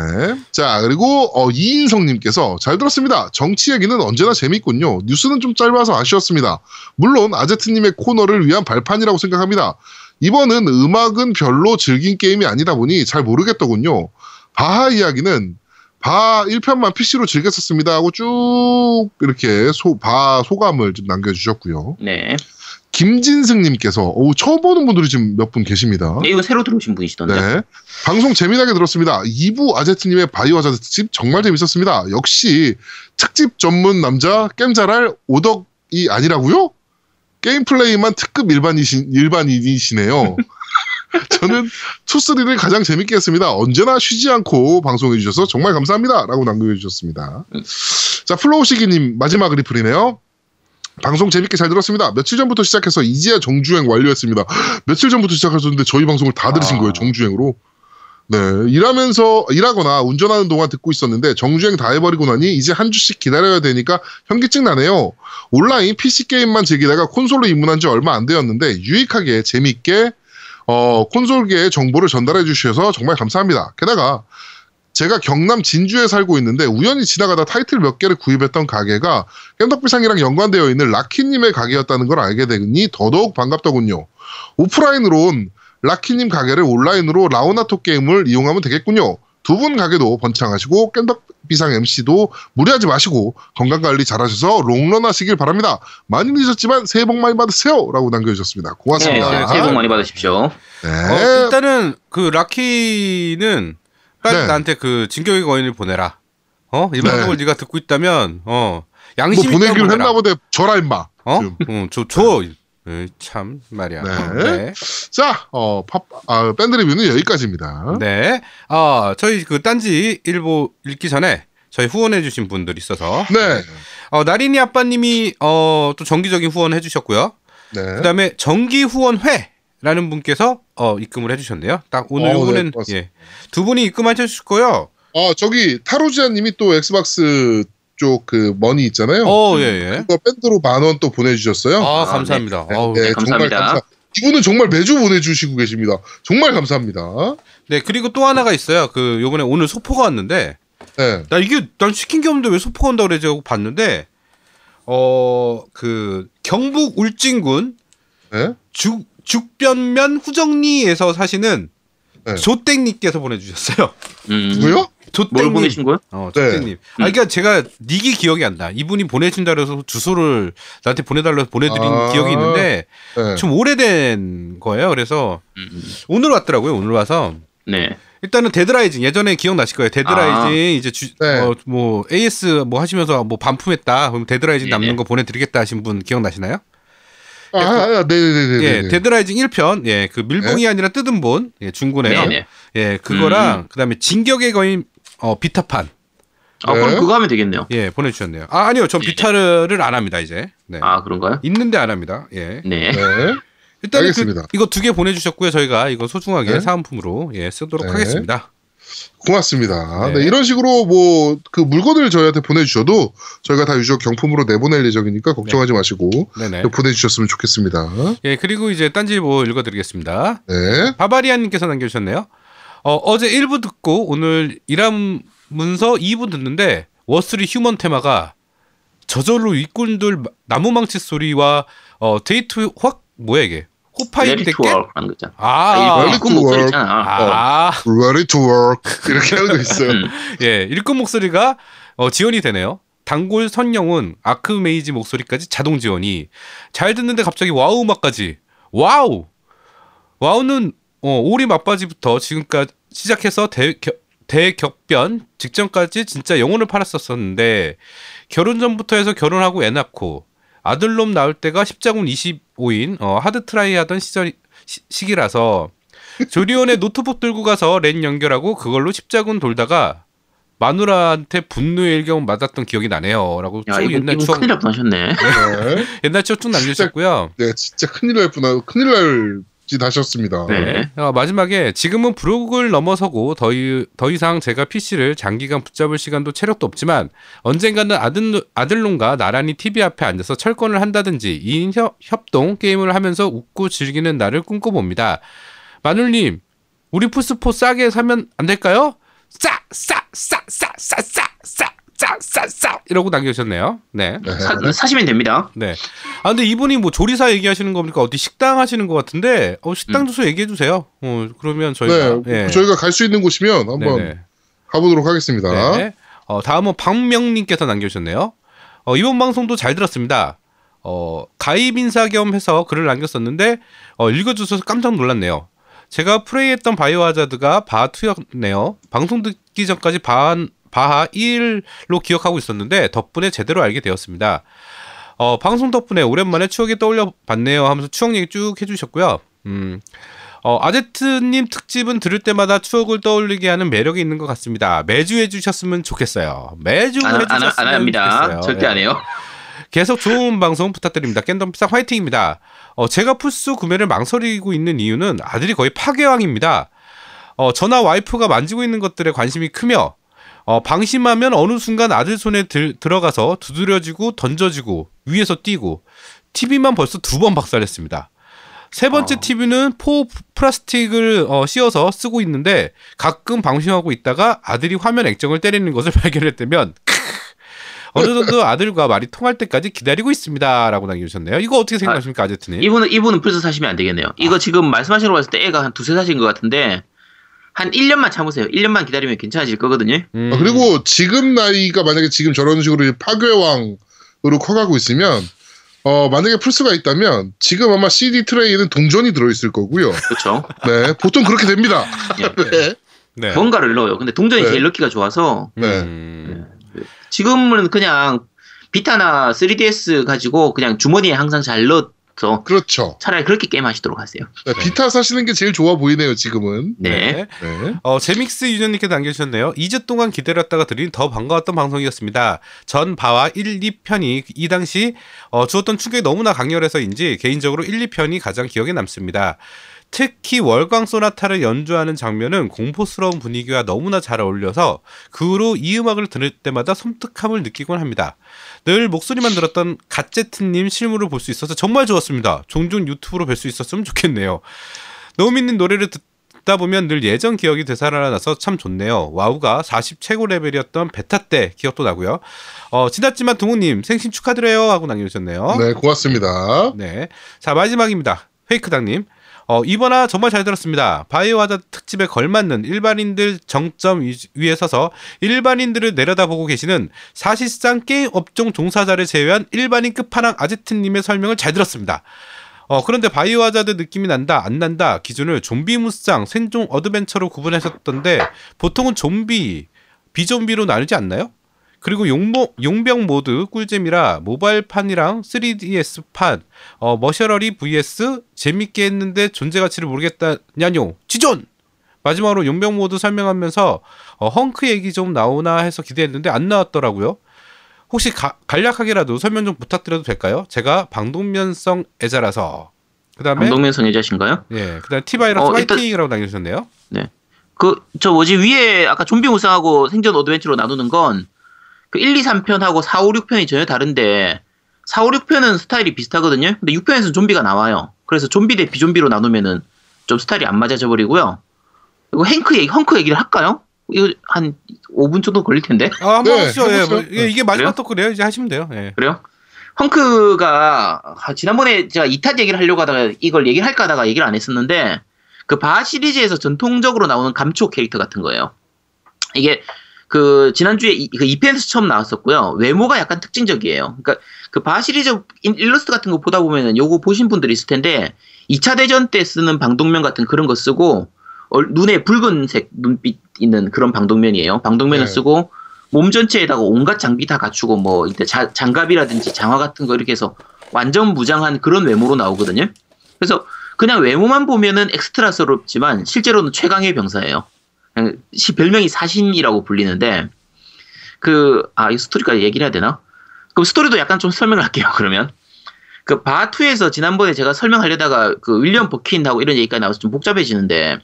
자, 그리고 이인성님께서 잘 들었습니다. 정치 얘기는 언제나 재밌군요. 뉴스는 좀 짧아서 아쉬웠습니다. 물론 아제트님의 코너를 위한 발판이라고 생각합니다. 이번은 음악은 별로 즐긴 게임이 아니다 보니 잘 모르겠더군요. 바하 이야기는 바 1편만 PC로 즐겼었습니다 하고 쭉 이렇게 바 소감을 좀 남겨주셨고요. 네. 김진승님께서, 오, 처음 보는 분들이 지금 몇 분 계십니다. 네, 이거 새로 들어오신 분이시던데. 네. 방송 재미나게 들었습니다. 2부 아재트님의 바이오 아재트집 정말 재밌었습니다. 역시 특집 전문 남자 겜잘할 오덕이 아니라고요? 게임 플레이만 특급 일반인이시네요. 저는 투쓰리를 가장 재밌게 했습니다. 언제나 쉬지 않고 방송해주셔서 정말 감사합니다. 라고 남겨주셨습니다. 자, 플로우시기님 마지막 리플이네요. 방송 재밌게 잘 들었습니다. 며칠 전부터 시작해서 이제야 정주행 완료했습니다. 며칠 전부터 시작하셨는데 저희 방송을 다 들으신 거예요. 정주행으로. 네, 일하거나 운전하는 동안 듣고 있었는데 정주행 다 해버리고 나니 이제 한 주씩 기다려야 되니까 현기증 나네요. 온라인 PC게임만 즐기다가 콘솔로 입문한 지 얼마 안 되었는데 유익하게 재밌게 콘솔계의 정보를 전달해 주셔서 정말 감사합니다. 게다가 제가 경남 진주에 살고 있는데 우연히 지나가다 타이틀 몇 개를 구입했던 가게가 겜덕 비상이랑 연관되어 있는 라키님의 가게였다는 걸 알게 되니 더더욱 반갑더군요. 오프라인으론 라키님 가게를 온라인으로 라운드탑 게임을 이용하면 되겠군요. 두 분 가게도 번창하시고 겜덕 비상 MC도 무리하지 마시고 건강관리 잘하셔서 롱런 하시길 바랍니다. 많이 늦었지만 새해 복 많이 받으세요. 라고 남겨주셨습니다. 고맙습니다. 네, 새해 복 많이 받으십시오. 네. 일단은 그 라키는 빨리 네. 나한테 그 진격의 거인을 보내라. 이 방송을 네가 듣고 있다면 양심이 뭐 보내기로 했나 보네. 저라 임마. 참 말이야. 네. 네. 자, 밴드 리뷰는 여기까지입니다. 네. 저희 그 딴지 일보 읽기 전에 저희 후원해주신 분들 있어서. 네. 나린이 아빠님이 또 정기적인 후원해주셨고요. 네. 그다음에 정기 후원회. 라는 분께서 입금을 해주셨네요. 딱 오늘 요거는 네, 예, 두 분이 입금하셨고요. 저기 타로지아님이 또 엑스박스 쪽 그 머니 있잖아요. 예. 그거 밴드로 10,000원 또 보내주셨어요. 감사합니다. 네. 네, 정말 감사합니다. 이분은 정말 매주 보내주시고 계십니다. 정말 감사합니다. 네, 그리고 또 하나가 있어요. 그 요번에 오늘 소포가 왔는데, 네. 난 시킨 게 없는데 왜 소포가 온다고 그래서 봤는데, 그 경북 울진군 네? 죽변면 후정리에서 사시는 네. 조택님께서 보내주셨어요. 누구요? 뭘 보내신 거예요? 조택님. 네. 그러니까 제가 닉이 기억이 안 나. 이분이 보내신다 그래서 주소를 나한테 보내달라고 보내드린 기억이 있는데 네. 좀 오래된 거예요. 그래서 오늘 왔더라고요. 오늘 와서. 네. 일단은 데드라이징 예전에 기억나실 거예요. 데드라이징 이제 네. 뭐 AS 뭐 하시면서 뭐 반품했다. 그럼 데드라이징 네네. 남는 거 보내드리겠다 하신 분 기억나시나요? 네네네. 예, 데드라이징 1편, 예, 그 밀봉이 네? 아니라 뜯은 본, 예, 중고네요. 네네. 예, 그거랑 그다음에 진격의 거인 비타판. 네. 그럼 그거 하면 되겠네요. 예, 보내주셨네요. 아니요, 전 네네. 비타를 안 합니다 이제. 네. 그런가요? 있는데 안 합니다. 예. 네. 일단 이거 2개 보내주셨고요. 저희가 이거 소중하게 네? 사은품으로 예 쓰도록 네. 하겠습니다. 고맙습니다. 네. 네, 이런 식으로 뭐 그 물건을 저희한테 보내주셔도 저희가 다 유저 경품으로 내보낼 예정이니까 걱정하지 네. 마시고 보내주셨으면 좋겠습니다. 예, 그리고 이제 딴지보 읽어드리겠습니다. 네. 바바리안님께서 남겨주셨네요. 어제 1부 듣고 오늘 일하면서 2부 듣는데 워스리 휴먼 테마가 저절로 윗군들 나무망치 소리와 데이트 확 뭐야 이게? 호파이브 댓글? 일꾼 목소리 있잖아. Ready to work. 이렇게 하는 거 있어요. 예, 일꾼 목소리가 지원이 되네요. 단골 선영훈, 아크메이지 목소리까지 자동 지원이. 잘 듣는데 갑자기 와우 음악까지. 와우! 와우는 오리 막바지부터 지금까지 시작해서 대격변 직전까지 진짜 영혼을 팔았었는데 결혼 전부터 해서 결혼하고 애 낳고 아들놈 나올 때가 십자군 25인 하드트라이 하던 시기라서 조리원에 노트북 들고 가서 랜 연결하고 그걸로 십자군 돌다가 마누라한테 분노의 일경 맞았던 기억이 나네요. 라고 옛날 추억. 큰일 날 뻔하셨네. 네. 옛날 추억 쭉 남겨주셨고요. 네, 진짜 큰일 날 짓 하셨습니다. 네. 마지막에 지금은 브록을 넘어서고 더 이상 제가 PC를 장기간 붙잡을 시간도 체력도 없지만 언젠가는 아들놈과 나란히 TV 앞에 앉아서 철권을 한다든지 2인 협동 게임을 하면서 웃고 즐기는 날을 꿈꿔봅니다. 마눌님, 우리 플스4 싸게 사면 안 될까요? 싸 이러고 남겨주셨네요. 네. 사시면 됩니다. 네. 근데 이분이 뭐 조리사 얘기하시는 겁니까? 어디 식당 하시는 것 같은데, 식당 주소 얘기해 주세요. 그러면 저희가. 네. 예. 저희가 갈 수 있는 곳이면 한번 네네. 가보도록 하겠습니다. 네. 다음은 박명님께서 남겨주셨네요. 이번 방송도 잘 들었습니다. 가입 인사 겸 해서 글을 남겼었는데 읽어주셔서 깜짝 놀랐네요. 제가 플레이했던 바이오 하자드가 바2였네요. 방송 듣기 전까지 바하 1로 기억하고 있었는데 덕분에 제대로 알게 되었습니다. 방송 덕분에 오랜만에 추억이 떠올려 봤네요 하면서 추억 얘기 쭉 해주셨고요. 아재트님 특집은 들을 때마다 추억을 떠올리게 하는 매력이 있는 것 같습니다. 매주 해주셨으면 좋겠어요. 매주 해주셨으면 안 합니다. 좋겠어요. 절대 안 해요. 계속 좋은 방송 부탁드립니다. 겜덕 비상 화이팅입니다. 제가 플스 구매를 망설이고 있는 이유는 아들이 거의 파괴왕입니다. 저나 와이프가 만지고 있는 것들에 관심이 크며 방심하면 어느 순간 아들 손에 들어가서 두드려지고 던져지고 위에서 뛰고 TV만 벌써 2번 박살냈습니다. 세 번째 TV는 포 플라스틱을 씌워서 쓰고 있는데 가끔 방심하고 있다가 아들이 화면 액정을 때리는 것을 발견했다면 어느 정도 아들과 말이 통할 때까지 기다리고 있습니다. 라고 남겨주셨네요. 이거 어떻게 생각하십니까, 아재트님? 이분은 플스 사시면 안 되겠네요. 이거 지금 말씀하시는 거 봤을 때 애가 한 두세 살인 것 같은데 한 1년만 참으세요. 1년만 기다리면 괜찮아질 거거든요. 그리고 지금 나이가 만약에 지금 저런 식으로 파괴왕으로 커가고 있으면 만약에 플스가 있다면 지금 아마 CD 트레이는 동전이 들어있을 거고요. 그렇죠. 네, 보통 그렇게 됩니다. 네. 네. 뭔가를 넣어요. 근데 동전이 제일 넣기가 좋아서 네. 지금은 그냥 비타나 3DS 가지고 그냥 주머니에 항상 잘 넣어서 그렇죠. 차라리 그렇게 게임 하시도록 하세요. 네, 비타 사시는 게 제일 좋아 보이네요 지금은. 네. 제믹스 유저님께서 남겨주셨네요. 2주 동안 기다렸다가 드린 더 반가웠던 방송이었습니다. 전 바와 1, 2편이 이 당시 주었던 충격이 너무나 강렬해서인지 개인적으로 1, 2편이 가장 기억에 남습니다. 특히 월광 소나타를 연주하는 장면은 공포스러운 분위기와 너무나 잘 어울려서 그 후로 이 음악을 들을 때마다 섬뜩함을 느끼곤 합니다. 늘 목소리만 들었던 갓제트님 실물을 볼 수 있어서 정말 좋았습니다. 종종 유튜브로 뵐 수 있었으면 좋겠네요. 노우미님 노래를 듣다 보면 늘 예전 기억이 되살아나서 참 좋네요. 와우가 40 최고 레벨이었던 베타 때 기억도 나고요. 지났지만 동우님 생신 축하드려요 하고 남겨주셨네요. 네, 고맙습니다. 네, 자 마지막입니다. 페이크당님. 이번화 정말 잘 들었습니다. 바이오 하자드 특집에 걸맞는 일반인들 정점 위에 서서 일반인들을 내려다보고 계시는 사실상 게임 업종 종사자를 제외한 일반인 끝판왕 아재트님의 설명을 잘 들었습니다. 그런데 바이오 하자드 느낌이 난다 안 난다 기준을 좀비 무쌍 생존 어드벤처로 구분하셨던데 보통은 좀비 비좀비로 나누지 않나요? 그리고 용병 모드 꿀잼이라 모바일판이랑 3DS판 머셔러리 vs 재밌게 했는데 존재가치를 모르겠다냐뇨 지존! 마지막으로 용병 모드 설명하면서 헝크 얘기 좀 나오나 해서 기대했는데 안 나왔더라고요. 혹시 간략하게라도 설명 좀 부탁드려도 될까요? 제가 방독면성 애자라서. 그다음에 방독면성 애자신가요? 네. 그다음에 T바이러스 화이팅이라고 남겨주셨네요. 네. 저 뭐지 위에 아까 좀비 무쌍하고 생존 어드벤처로 나누는 건 1, 2, 3편하고 4, 5, 6편이 전혀 다른데 4, 5, 6편은 스타일이 비슷하거든요. 근데 6편에서는 좀비가 나와요. 그래서 좀비 대 비좀비로 나누면은 좀 스타일이 안 맞아져 버리고요. 이거 헝크 얘기를 할까요? 이거 한 5분 정도 걸릴 텐데. 아, 한번 하시죠. 네, 이게 마지막 덕후래요. 이제 하시면 돼요. 네. 그래요? 헝크가 지난번에 제가 2탄 얘기를 하려고 하다가 이걸 얘기를 할까 하다가 얘기를 안 했었는데 그 바하 시리즈에서 전통적으로 나오는 감초 캐릭터 같은 거예요. 이게 지난주에 그 2편에서 처음 나왔었고요. 외모가 약간 특징적이에요. 그러니까 그 바하 시리즈 일러스트 같은 거 보다 보면은 요거 보신 분들이 있을 텐데 2차 대전 때 쓰는 방독면 같은 그런 거 쓰고 눈에 붉은색 눈빛 있는 그런 방독면이에요. 방독면을 쓰고 몸 전체에다가 온갖 장비 다 갖추고 뭐 이때 장갑이라든지 장화 같은 거 이렇게 해서 완전 무장한 그런 외모로 나오거든요. 그래서 그냥 외모만 보면은 엑스트라스럽지만 실제로는 최강의 병사예요. 별명이 사신이라고 불리는데 이 스토리까지 얘기를 해야 되나? 그럼 스토리도 약간 좀 설명을 할게요. 그러면 그 바하2에서 지난번에 제가 설명하려다가 그 윌리엄 버킨하고 이런 얘기까지 나와서 좀 복잡해지는데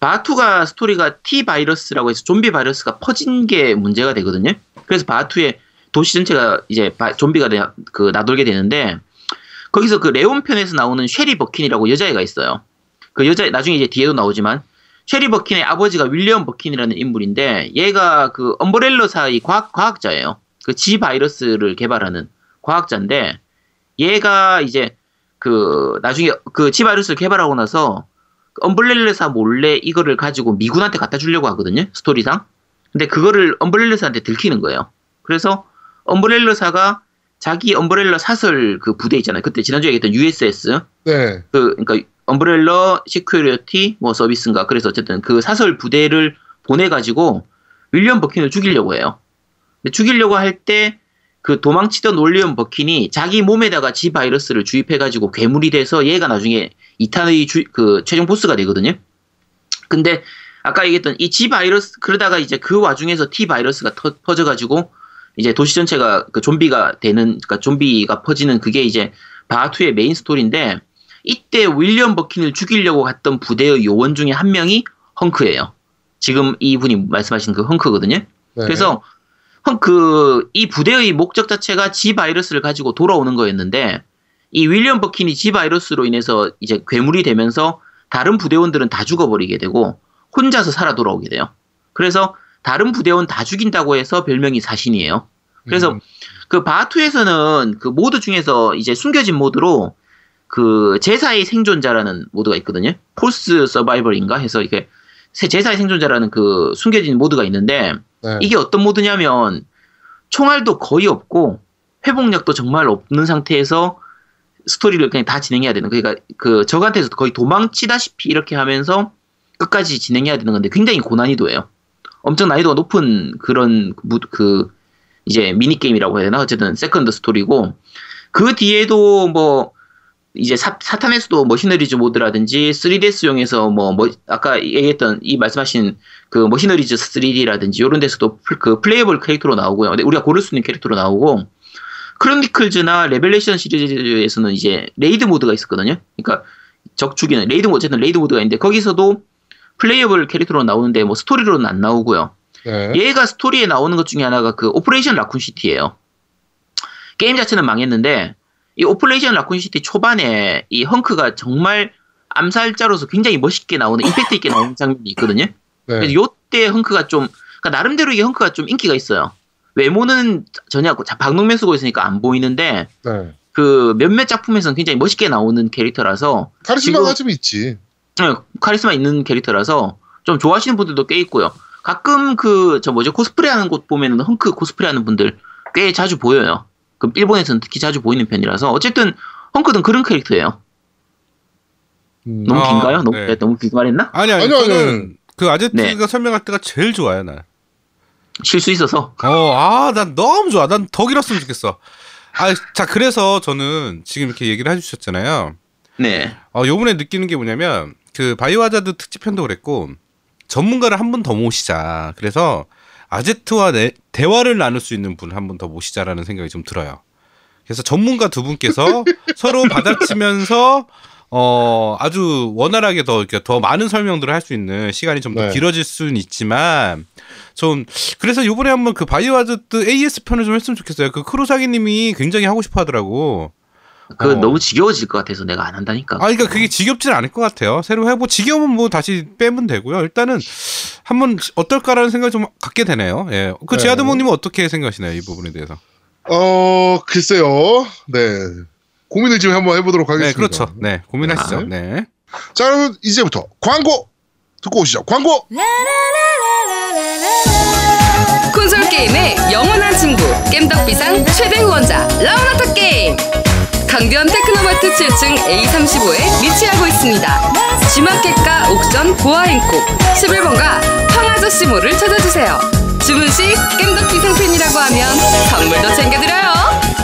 바하2가 스토리가 T 바이러스라고 해서 좀비 바이러스가 퍼진 게 문제가 되거든요. 그래서 바하2의 도시 전체가 이제 좀비가 나돌게 되는데 거기서 그 레온 편에서 나오는 쉐리 버킨이라고 여자애가 있어요. 그 여자 나중에 이제 뒤에도 나오지만 쉐리 버킨의 아버지가 윌리엄 버킨이라는 인물인데 얘가 그 엄브렐러사의 과학자예요. 그 G 바이러스를 개발하는 과학자인데 얘가 이제 그 나중에 그 G 바이러스를 개발하고 나서 엄브렐러사 몰래 이거를 가지고 미군한테 갖다 주려고 하거든요. 스토리상. 근데 그거를 엄브렐러사한테 들키는 거예요. 그래서 엄브렐러사가 자기 엄브렐러 사설 그 부대 있잖아요. 그때 지난주에 얘기했던 USS. 네. 그러니까 엄브렐러 시큐리티 뭐 서비스인가. 그래서 어쨌든 그 사설 부대를 보내가지고 윌리엄 버킨을 죽이려고 해요. 근데 죽이려고 할 때 그 도망치던 윌리엄 버킨이 자기 몸에다가 G 바이러스를 주입해가지고 괴물이 돼서 얘가 나중에 2탄의 그 최종 보스가 되거든요. 근데 아까 얘기했던 이 G 바이러스, 그러다가 이제 그 와중에서 T 바이러스가 퍼져가지고 이제 도시 전체가 그 좀비가 되는, 그러니까 좀비가 퍼지는 그게 이제 바하2의 메인 스토리인데, 이때 윌리엄 버킨을 죽이려고 갔던 부대의 요원 중에 한 명이 헝크예요. 지금 이분이 말씀하신 그 헝크거든요. 네. 그래서 헝크 이 부대의 목적 자체가 G 바이러스를 가지고 돌아오는 거였는데, 이 윌리엄 버킨이 G 바이러스로 인해서 이제 괴물이 되면서 다른 부대원들은 다 죽어버리게 되고 혼자서 살아 돌아오게 돼요. 그래서 다른 부대원 다 죽인다고 해서 별명이 사신이에요. 그래서 그 바하2에서는 그 모드 중에서 이제 숨겨진 모드로 그 제사의 생존자라는 모드가 있거든요. 폴스 서바이벌인가 해서 이게 제사의 생존자라는 그 숨겨진 모드가 있는데, 네. 이게 어떤 모드냐면 총알도 거의 없고 회복력도 정말 없는 상태에서 스토리를 그냥 다 진행해야 되는, 그러니까 그 적한테서 거의 도망치다시피 이렇게 하면서 끝까지 진행해야 되는 건데 굉장히 고난이도예요. 엄청 난이도가 높은 그런 그 이제 미니게임이라고 해야 되나? 어쨌든 세컨드 스토리고, 그 뒤에도 뭐 이제 사탄에서도 머시너리즈 모드라든지 3DS용에서 뭐 아까 얘기했던 이 말씀하신 그 머시너리즈 3D라든지 이런 데서도 그 플레이어블 캐릭터로 나오고요. 근데 우리가 고를 수 있는 캐릭터로 나오고, 크로니클즈나 레벨레이션 시리즈에서는 이제 레이드 모드가 있었거든요. 그러니까 적축이는 레이드 모드, 어쨌든 레이드 모드가 있는데 거기서도 플레이어블 캐릭터로 나오는데 뭐 스토리로는 안 나오고요. 네. 얘가 스토리에 나오는 것 중에 하나가 그 오퍼레이션 라쿤시티예요. 게임 자체는 망했는데 이 오퍼레이션 라쿤시티 초반에 이 헝크가 정말 암살자로서 굉장히 멋있게 나오는, 임팩트 있게 나오는 장면이 있거든요. 네. 요때 헝크가 좀, 그러니까 나름대로 이게 헝크가 좀 인기가 있어요. 외모는 전혀 박농면 쓰고 있으니까 안 보이는데, 네. 그 몇몇 작품에서는 굉장히 멋있게 나오는 캐릭터라서 카리스마가 좀 있지. 네, 카리스마 있는 캐릭터라서 좀 좋아하시는 분들도 꽤 있고요. 가끔 그 코스프레 하는 곳 보면은 헝크 코스프레 하는 분들 꽤 자주 보여요. 그럼 일본에서는 특히 자주 보이는 편이라서, 어쨌든 헝크는 그런 캐릭터예요. 너무 긴가요? 너무, 네. 너무 길게 말했나? 아니, 저는 그 아재트가, 네. 설명할 때가 제일 좋아요, 난. 실수 있어서. 난 너무 좋아. 난 더 길었으면 좋겠어. 자, 그래서 저는 지금 이렇게 얘기를 해주셨잖아요. 네. 요번에 느끼는 게 뭐냐면, 그 바이오하자드 특집편도 그랬고, 전문가를 한 분 더 모시자. 그래서 아재트와 대화를 나눌 수 있는 분 한 분 더 모시자라는 생각이 좀 들어요. 그래서 전문가 두 분께서 서로 받아치면서 아주 원활하게 더 많은 설명들을 할 수 있는 시간이 좀 더, 네. 길어질 수는 있지만, 좀 그래서 요번에 한번 그 바이오하자드 AS 편을 좀 했으면 좋겠어요. 그 크로사기님이 굉장히 하고 싶어 하더라고. 그 너무 지겨워질 것 같아서 내가 안 한다니까. 그러니까 그게 지겹진 않을 것 같아요. 새로 해보고 지겨우면 뭐 다시 빼면 되고요. 일단은 한번 어떨까라는 생각을 좀 갖게 되네요. 예. 그 제아드모님은 어떻게 생각하시나요, 이 부분에 대해서? 글쎄요. 네. 고민을 지금 한번 해보도록 하겠습니다. 네, 그렇죠. 네, 고민하시죠. 네. 자, 그러면 이제부터 광고 듣고 오시죠. 광고. 콘솔 게임의 영원한 친구, 겜덕 비상 최대 후원자 라운드탑 게임. 강변 테크노마트 7층 A35에 위치하고 있습니다. G마켓과 옥션 보아행콕 11번가 황아저씨몰을 찾아주세요. 주문 시 겜덕 비상 팬이라고 하면 선물도 챙겨드려요.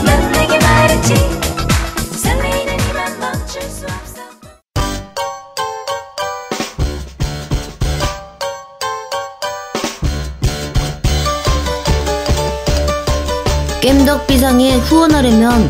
겜덕 비상에 후원하려면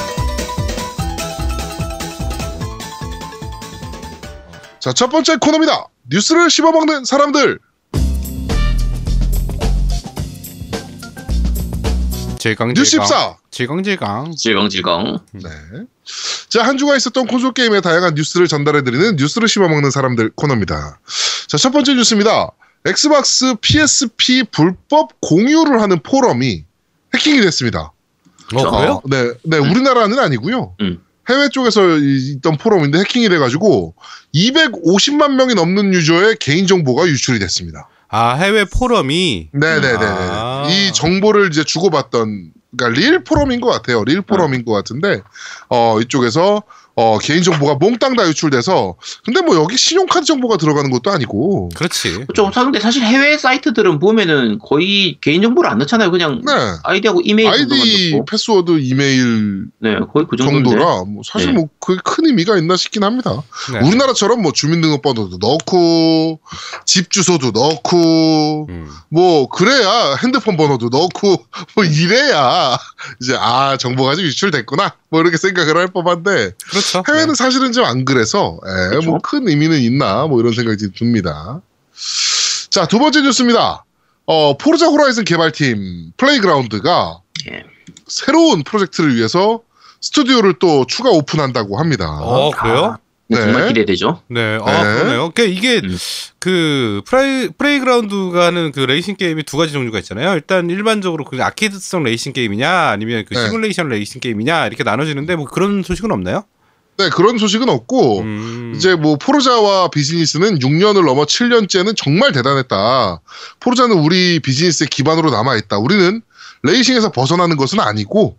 자, 첫 번째 코너입니다. 뉴스를 씹어먹는 사람들. 질강질강. 질강질강. 질강질강. 네. 자, 한 주가 있었던 콘솔 게임의 다양한 뉴스를 전달해드리는 뉴스를 씹어먹는 사람들 코너입니다. 자, 첫 번째 뉴스입니다. 엑스박스 PSP 불법 공유를 하는 포럼이 해킹이 됐습니다. 그래요? 네, 네, 우리나라는 아니고요. 해외 쪽에서 있던 포럼인데 해킹이 돼가지고 250만 명이 넘는 유저의 개인 정보가 유출이 됐습니다. 아, 해외 포럼이? 네네네. 아. 이 정보를 이제 주고받던, 그러니까 릴 포럼인 것 같아요. 릴 포럼인 것 같은데, 이쪽에서 개인 정보가 몽땅 다 유출돼서, 근데 뭐 여기 신용카드 정보가 들어가는 것도 아니고. 그렇지. 좀 사는데 사실 해외 사이트들은 보면은 거의 개인 정보를 안 넣잖아요. 그냥 네. 아이디하고 이메일 정도만 넣고. 아이디, 패스워드, 이메일. 네, 거의 그 정도라 뭐 사실 네. 뭐 그게 큰 의미가 있나 싶긴 합니다. 네. 우리나라처럼 뭐 주민등록번호도 넣고, 집 주소도 넣고, 뭐 그래야 핸드폰 번호도 넣고, 뭐 이래야 이제 아 정보가 좀 유출됐구나 뭐 이렇게 생각을 할 법한데. 그렇죠. 해외는 네. 사실은 좀 안 그래서 그렇죠. 뭐 큰 의미는 있나 뭐 이런 생각이 듭니다. 자, 두 번째 뉴스입니다. 포르자 호라이즌 개발팀 플레이그라운드가 예. 새로운 프로젝트를 위해서 스튜디오를 또 추가 오픈한다고 합니다. 그래요? 네. 정말 기대되죠. 네, 아, 네. 그러네요. 그러니까 이게 그 플레이그라운드가 하는 그 레이싱 게임이 두 가지 종류가 있잖아요. 일단 일반적으로 그 아케이드성 레이싱 게임이냐 아니면 그 네. 시뮬레이션 레이싱 게임이냐 이렇게 나눠지는데 뭐 그런 소식은 없나요? 네, 그런 소식은 없고 이제 뭐 포르자와 비즈니스는 6년을 넘어 7년째는 정말 대단했다. 포르자는 우리 비즈니스의 기반으로 남아있다. 우리는 레이싱에서 벗어나는 것은 아니고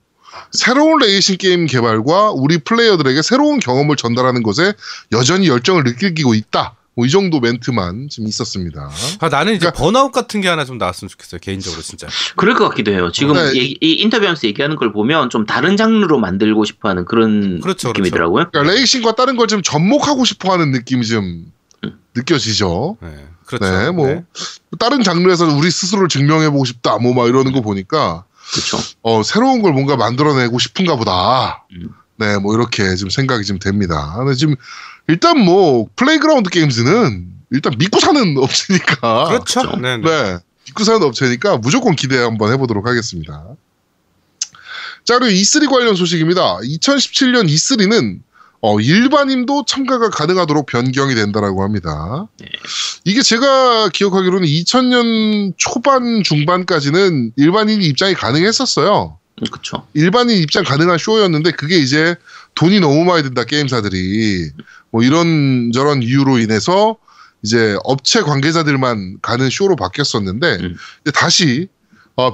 새로운 레이싱 게임 개발과 우리 플레이어들에게 새로운 경험을 전달하는 것에 여전히 열정을 느끼고 있다. 뭐 이 정도 멘트만 지금 있었습니다. 아, 나는 이제 그러니까, 번아웃 같은 게 하나 좀 나왔으면 좋겠어요. 개인적으로 진짜. 그럴 것 같기도 해요. 지금 네. 이 인터뷰하면서 얘기하는 걸 보면 좀 다른 장르로 만들고 싶어하는 그런 그렇죠, 느낌이더라고요. 그러니까 레이싱과 다른 걸 좀 접목하고 싶어하는 느낌이 좀 느껴지죠. 네, 그렇죠. 네, 뭐 네. 다른 장르에서 우리 스스로를 증명해보고 싶다. 뭐 막 이러는 거 보니까. 그렇죠. 새로운 걸 뭔가 만들어내고 싶은가 보다. 네, 뭐 이렇게 지금 생각이 좀 됩니다. 근데 지금 일단 뭐 플레이그라운드 게임즈는 일단 믿고 사는 업체니까. 그렇죠. 네, 네. 믿고 사는 업체니까 무조건 기대 한번 해보도록 하겠습니다. 자, 그리고 E3 관련 소식입니다. 2017년 E3는 일반인도 참가가 가능하도록 변경이 된다라고 합니다. 네. 이게 제가 기억하기로는 2000년 초반 중반까지는 일반인 입장이 가능했었어요. 그렇죠. 일반인 입장 가능한 쇼였는데 그게 이제 돈이 너무 많이 든다 게임사들이 뭐 이런저런 이유로 인해서 이제 업체 관계자들만 가는 쇼로 바뀌었었는데 다시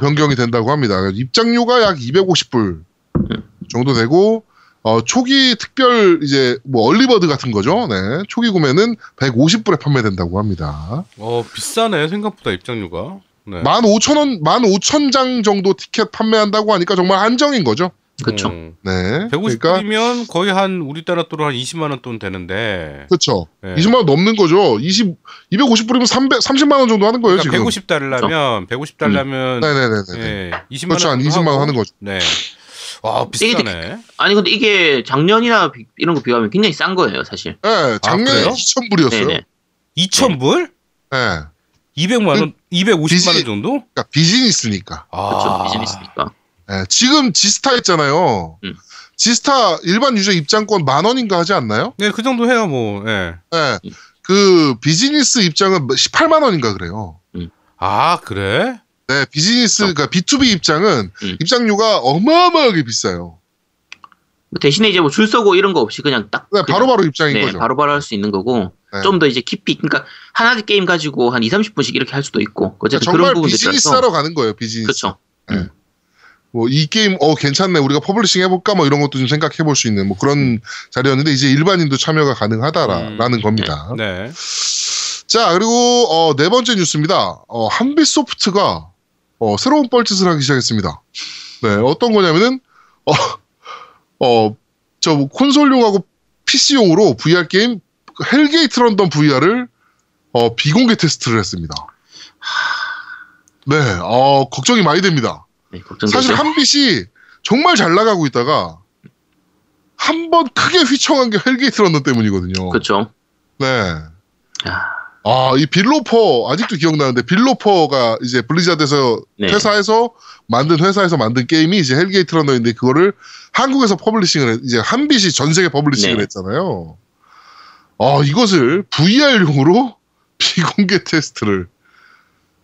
변경이 된다고 합니다. 입장료가 약 250불 정도 되고. 초기 특별 이제 뭐 얼리버드 같은 거죠. 네, 초기 구매는 150불에 판매된다고 합니다. 비싸네 생각보다 입장료가. 네. 15,000원, 15,000장 정도 티켓 판매한다고 하니까 정말 한정인 거죠. 그렇죠. 네, 150불이면 거의 한 우리나라 돈으로 한 20만 원 돈 되는데. 그렇죠. 네. 20만 원 넘는 거죠. 250불이면 30만 원 정도 하는 거예요. 그러니까 지금. 150달러면 네네네. 20만 그렇죠, 한 20만 원 하는 거죠. 네. 와, 비싸네. 아니 근데 이게 작년이나 이런 거 비교하면 굉장히 싼 거예요 사실. 네, 작년에 2,000불이었어요. 2,000불? 네. 200만 원, 250만 원 정도? 그러니까 비즈니스니까. 아. 그렇죠, 비즈니스니까. 네, 지금 지스타 있잖아요. 지스타 일반 유저 입장권 10,000원인가 하지 않나요? 네, 그 정도 해요 뭐. 네. 네, 그 비즈니스 입장은 18만 원인가 그래요. 아, 그래? 네, 비즈니스, 그러니까 B2B 입장은 입장료가 어마어마하게 비싸요. 대신에 이제 뭐 줄 서고 이런 거 없이 그냥 딱. 네, 바로바로 입장인 네, 거죠. 바로바로 할 수 있는 거고, 네. 좀 더 이제 깊이, 그러니까 하나의 게임 가지고 한 20, 30분씩 이렇게 할 수도 있고, 어쨌든 그러니까 그런 부분들. 비즈니스 하러 가는 거예요, 비즈니스. 그렇죠. 네. 뭐, 이 게임, 괜찮네. 우리가 퍼블리싱 해볼까? 뭐 이런 것도 좀 생각해 볼 수 있는 뭐 그런 자리였는데, 이제 일반인도 참여가 가능하다라는 겁니다. 네. 네. 자, 그리고, 네 번째 뉴스입니다. 한빛소프트가 새로운 뻘짓을 하기 시작했습니다. 네, 어떤 거냐면은 저 콘솔용하고 PC용으로 VR 게임 헬게이트런던 VR을 비공개 테스트를 했습니다. 네, 걱정이 많이 됩니다. 네, 사실 한빛이 정말 잘 나가고 있다가 한번 크게 휘청한 게 헬게이트런던 때문이거든요. 그렇죠. 네. 아, 이 빌로퍼 아직도 기억나는데 빌로퍼가 이제 블리자드에서 네. 회사에서 만든 게임이 이제 헬게이트런던인데 그거를 한국에서 퍼블리싱을 이제 한빛이 전 세계 퍼블리싱을 네. 했잖아요. 아, 이것을 VR용으로 비공개 테스트를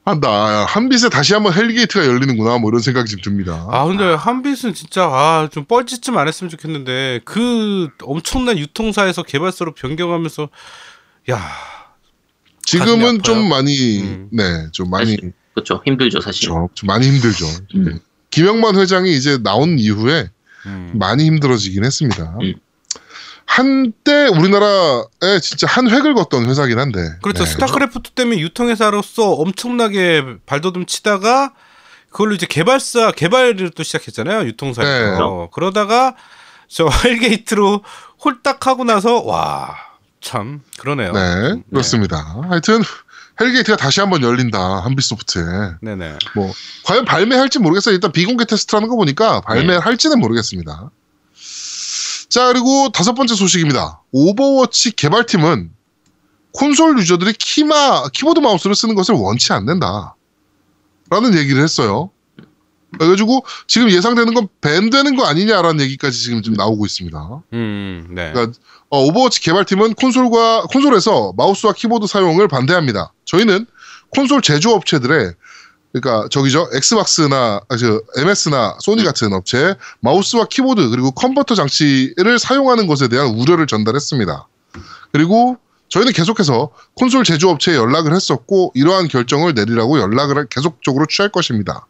한다. 한빛에 다시 한번 헬게이트가 열리는구나. 뭐 이런 생각이 지금 듭니다. 아, 근데 한빛은 진짜, 아, 좀 뻘짓쯤 안 했으면 좋겠는데, 그 엄청난 유통사에서 개발사로 변경하면서, 야. 지금은 좀 많이, 네, 좀 많이. 그렇죠. 힘들죠, 사실. 그렇죠. 좀 많이 힘들죠. 네. 김영만 회장이 이제 나온 이후에 많이 힘들어지긴 했습니다. 한때 우리나라에 진짜 한 획을 걷던 회사긴 한데. 그렇죠. 네. 스타크래프트 때문에 유통회사로서 엄청나게 발돋움 치다가 그걸로 이제 개발을 또 시작했잖아요. 유통사에서. 네. 그러다가 저 헬게이트로 홀딱 하고 나서 와, 참 그러네요. 네. 그렇습니다. 네. 하여튼 헬게이트가 다시 한번 열린다. 한빛소프트에. 네네. 뭐 과연 발매할지 모르겠어요. 일단 비공개 테스트라는 거 보니까 발매할지는 모르겠습니다. 자, 그리고 5번째 소식입니다. 오버워치 개발팀은 콘솔 유저들이 키보드 마우스를 쓰는 것을 원치 않는다 라는 얘기를 했어요. 그래가지고 지금 예상되는 건 밴되는 거 아니냐라는 얘기까지 지금 나오고 있습니다. 네. 그러니까 오버워치 개발팀은 콘솔에서 마우스와 키보드 사용을 반대합니다. 저희는 콘솔 제조업체들의 그러니까 저기죠. 엑스박스나 MS나 소니 같은 업체에 마우스와 키보드 그리고 컨버터 장치를 사용하는 것에 대한 우려를 전달했습니다. 그리고 저희는 계속해서 콘솔 제조업체에 연락을 했었고 이러한 결정을 내리라고 연락을 계속적으로 취할 것입니다.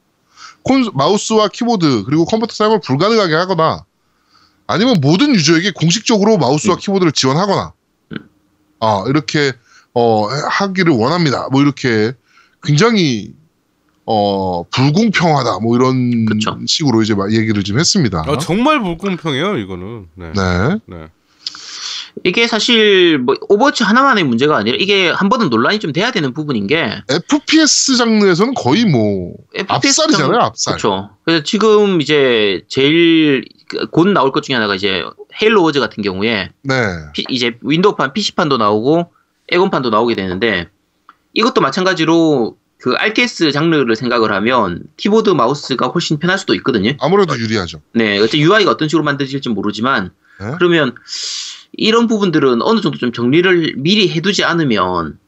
마우스와 키보드 그리고 컴퓨터 사용을 불가능하게 하거나 아니면 모든 유저에게 공식적으로 마우스와 키보드를 지원하거나 이렇게 하기를 원합니다. 뭐 이렇게 굉장히 불공평하다, 뭐 이런 그쵸. 식으로 이제 막 얘기를 좀 했습니다. 정말 불공평해요, 이거는. 네. 이게 사실 뭐 오버워치 하나만의 문제가 아니라 이게 한 번은 논란이 좀 돼야 되는 부분인 게 FPS 장르에서는 거의 뭐 압살이잖아요, 압살. 그렇죠. 그래서 지금 이제 제일 곧 나올 것 중에 하나가 이제 헤일로워즈 같은 경우에 네. 이제 윈도우판, PC판도 나오고 에곤판도 나오게 되는데 이것도 마찬가지로. 그 RTS 장르를 생각을 하면 키보드 마우스가 훨씬 편할 수도 있거든요. 아무래도 유리하죠. 네, 어쨌든 UI가 어떤 식으로 만들어질지 모르지만 네? 그러면 이런 부분들은 어느 정도 좀 정리를 미리 해두지 않으면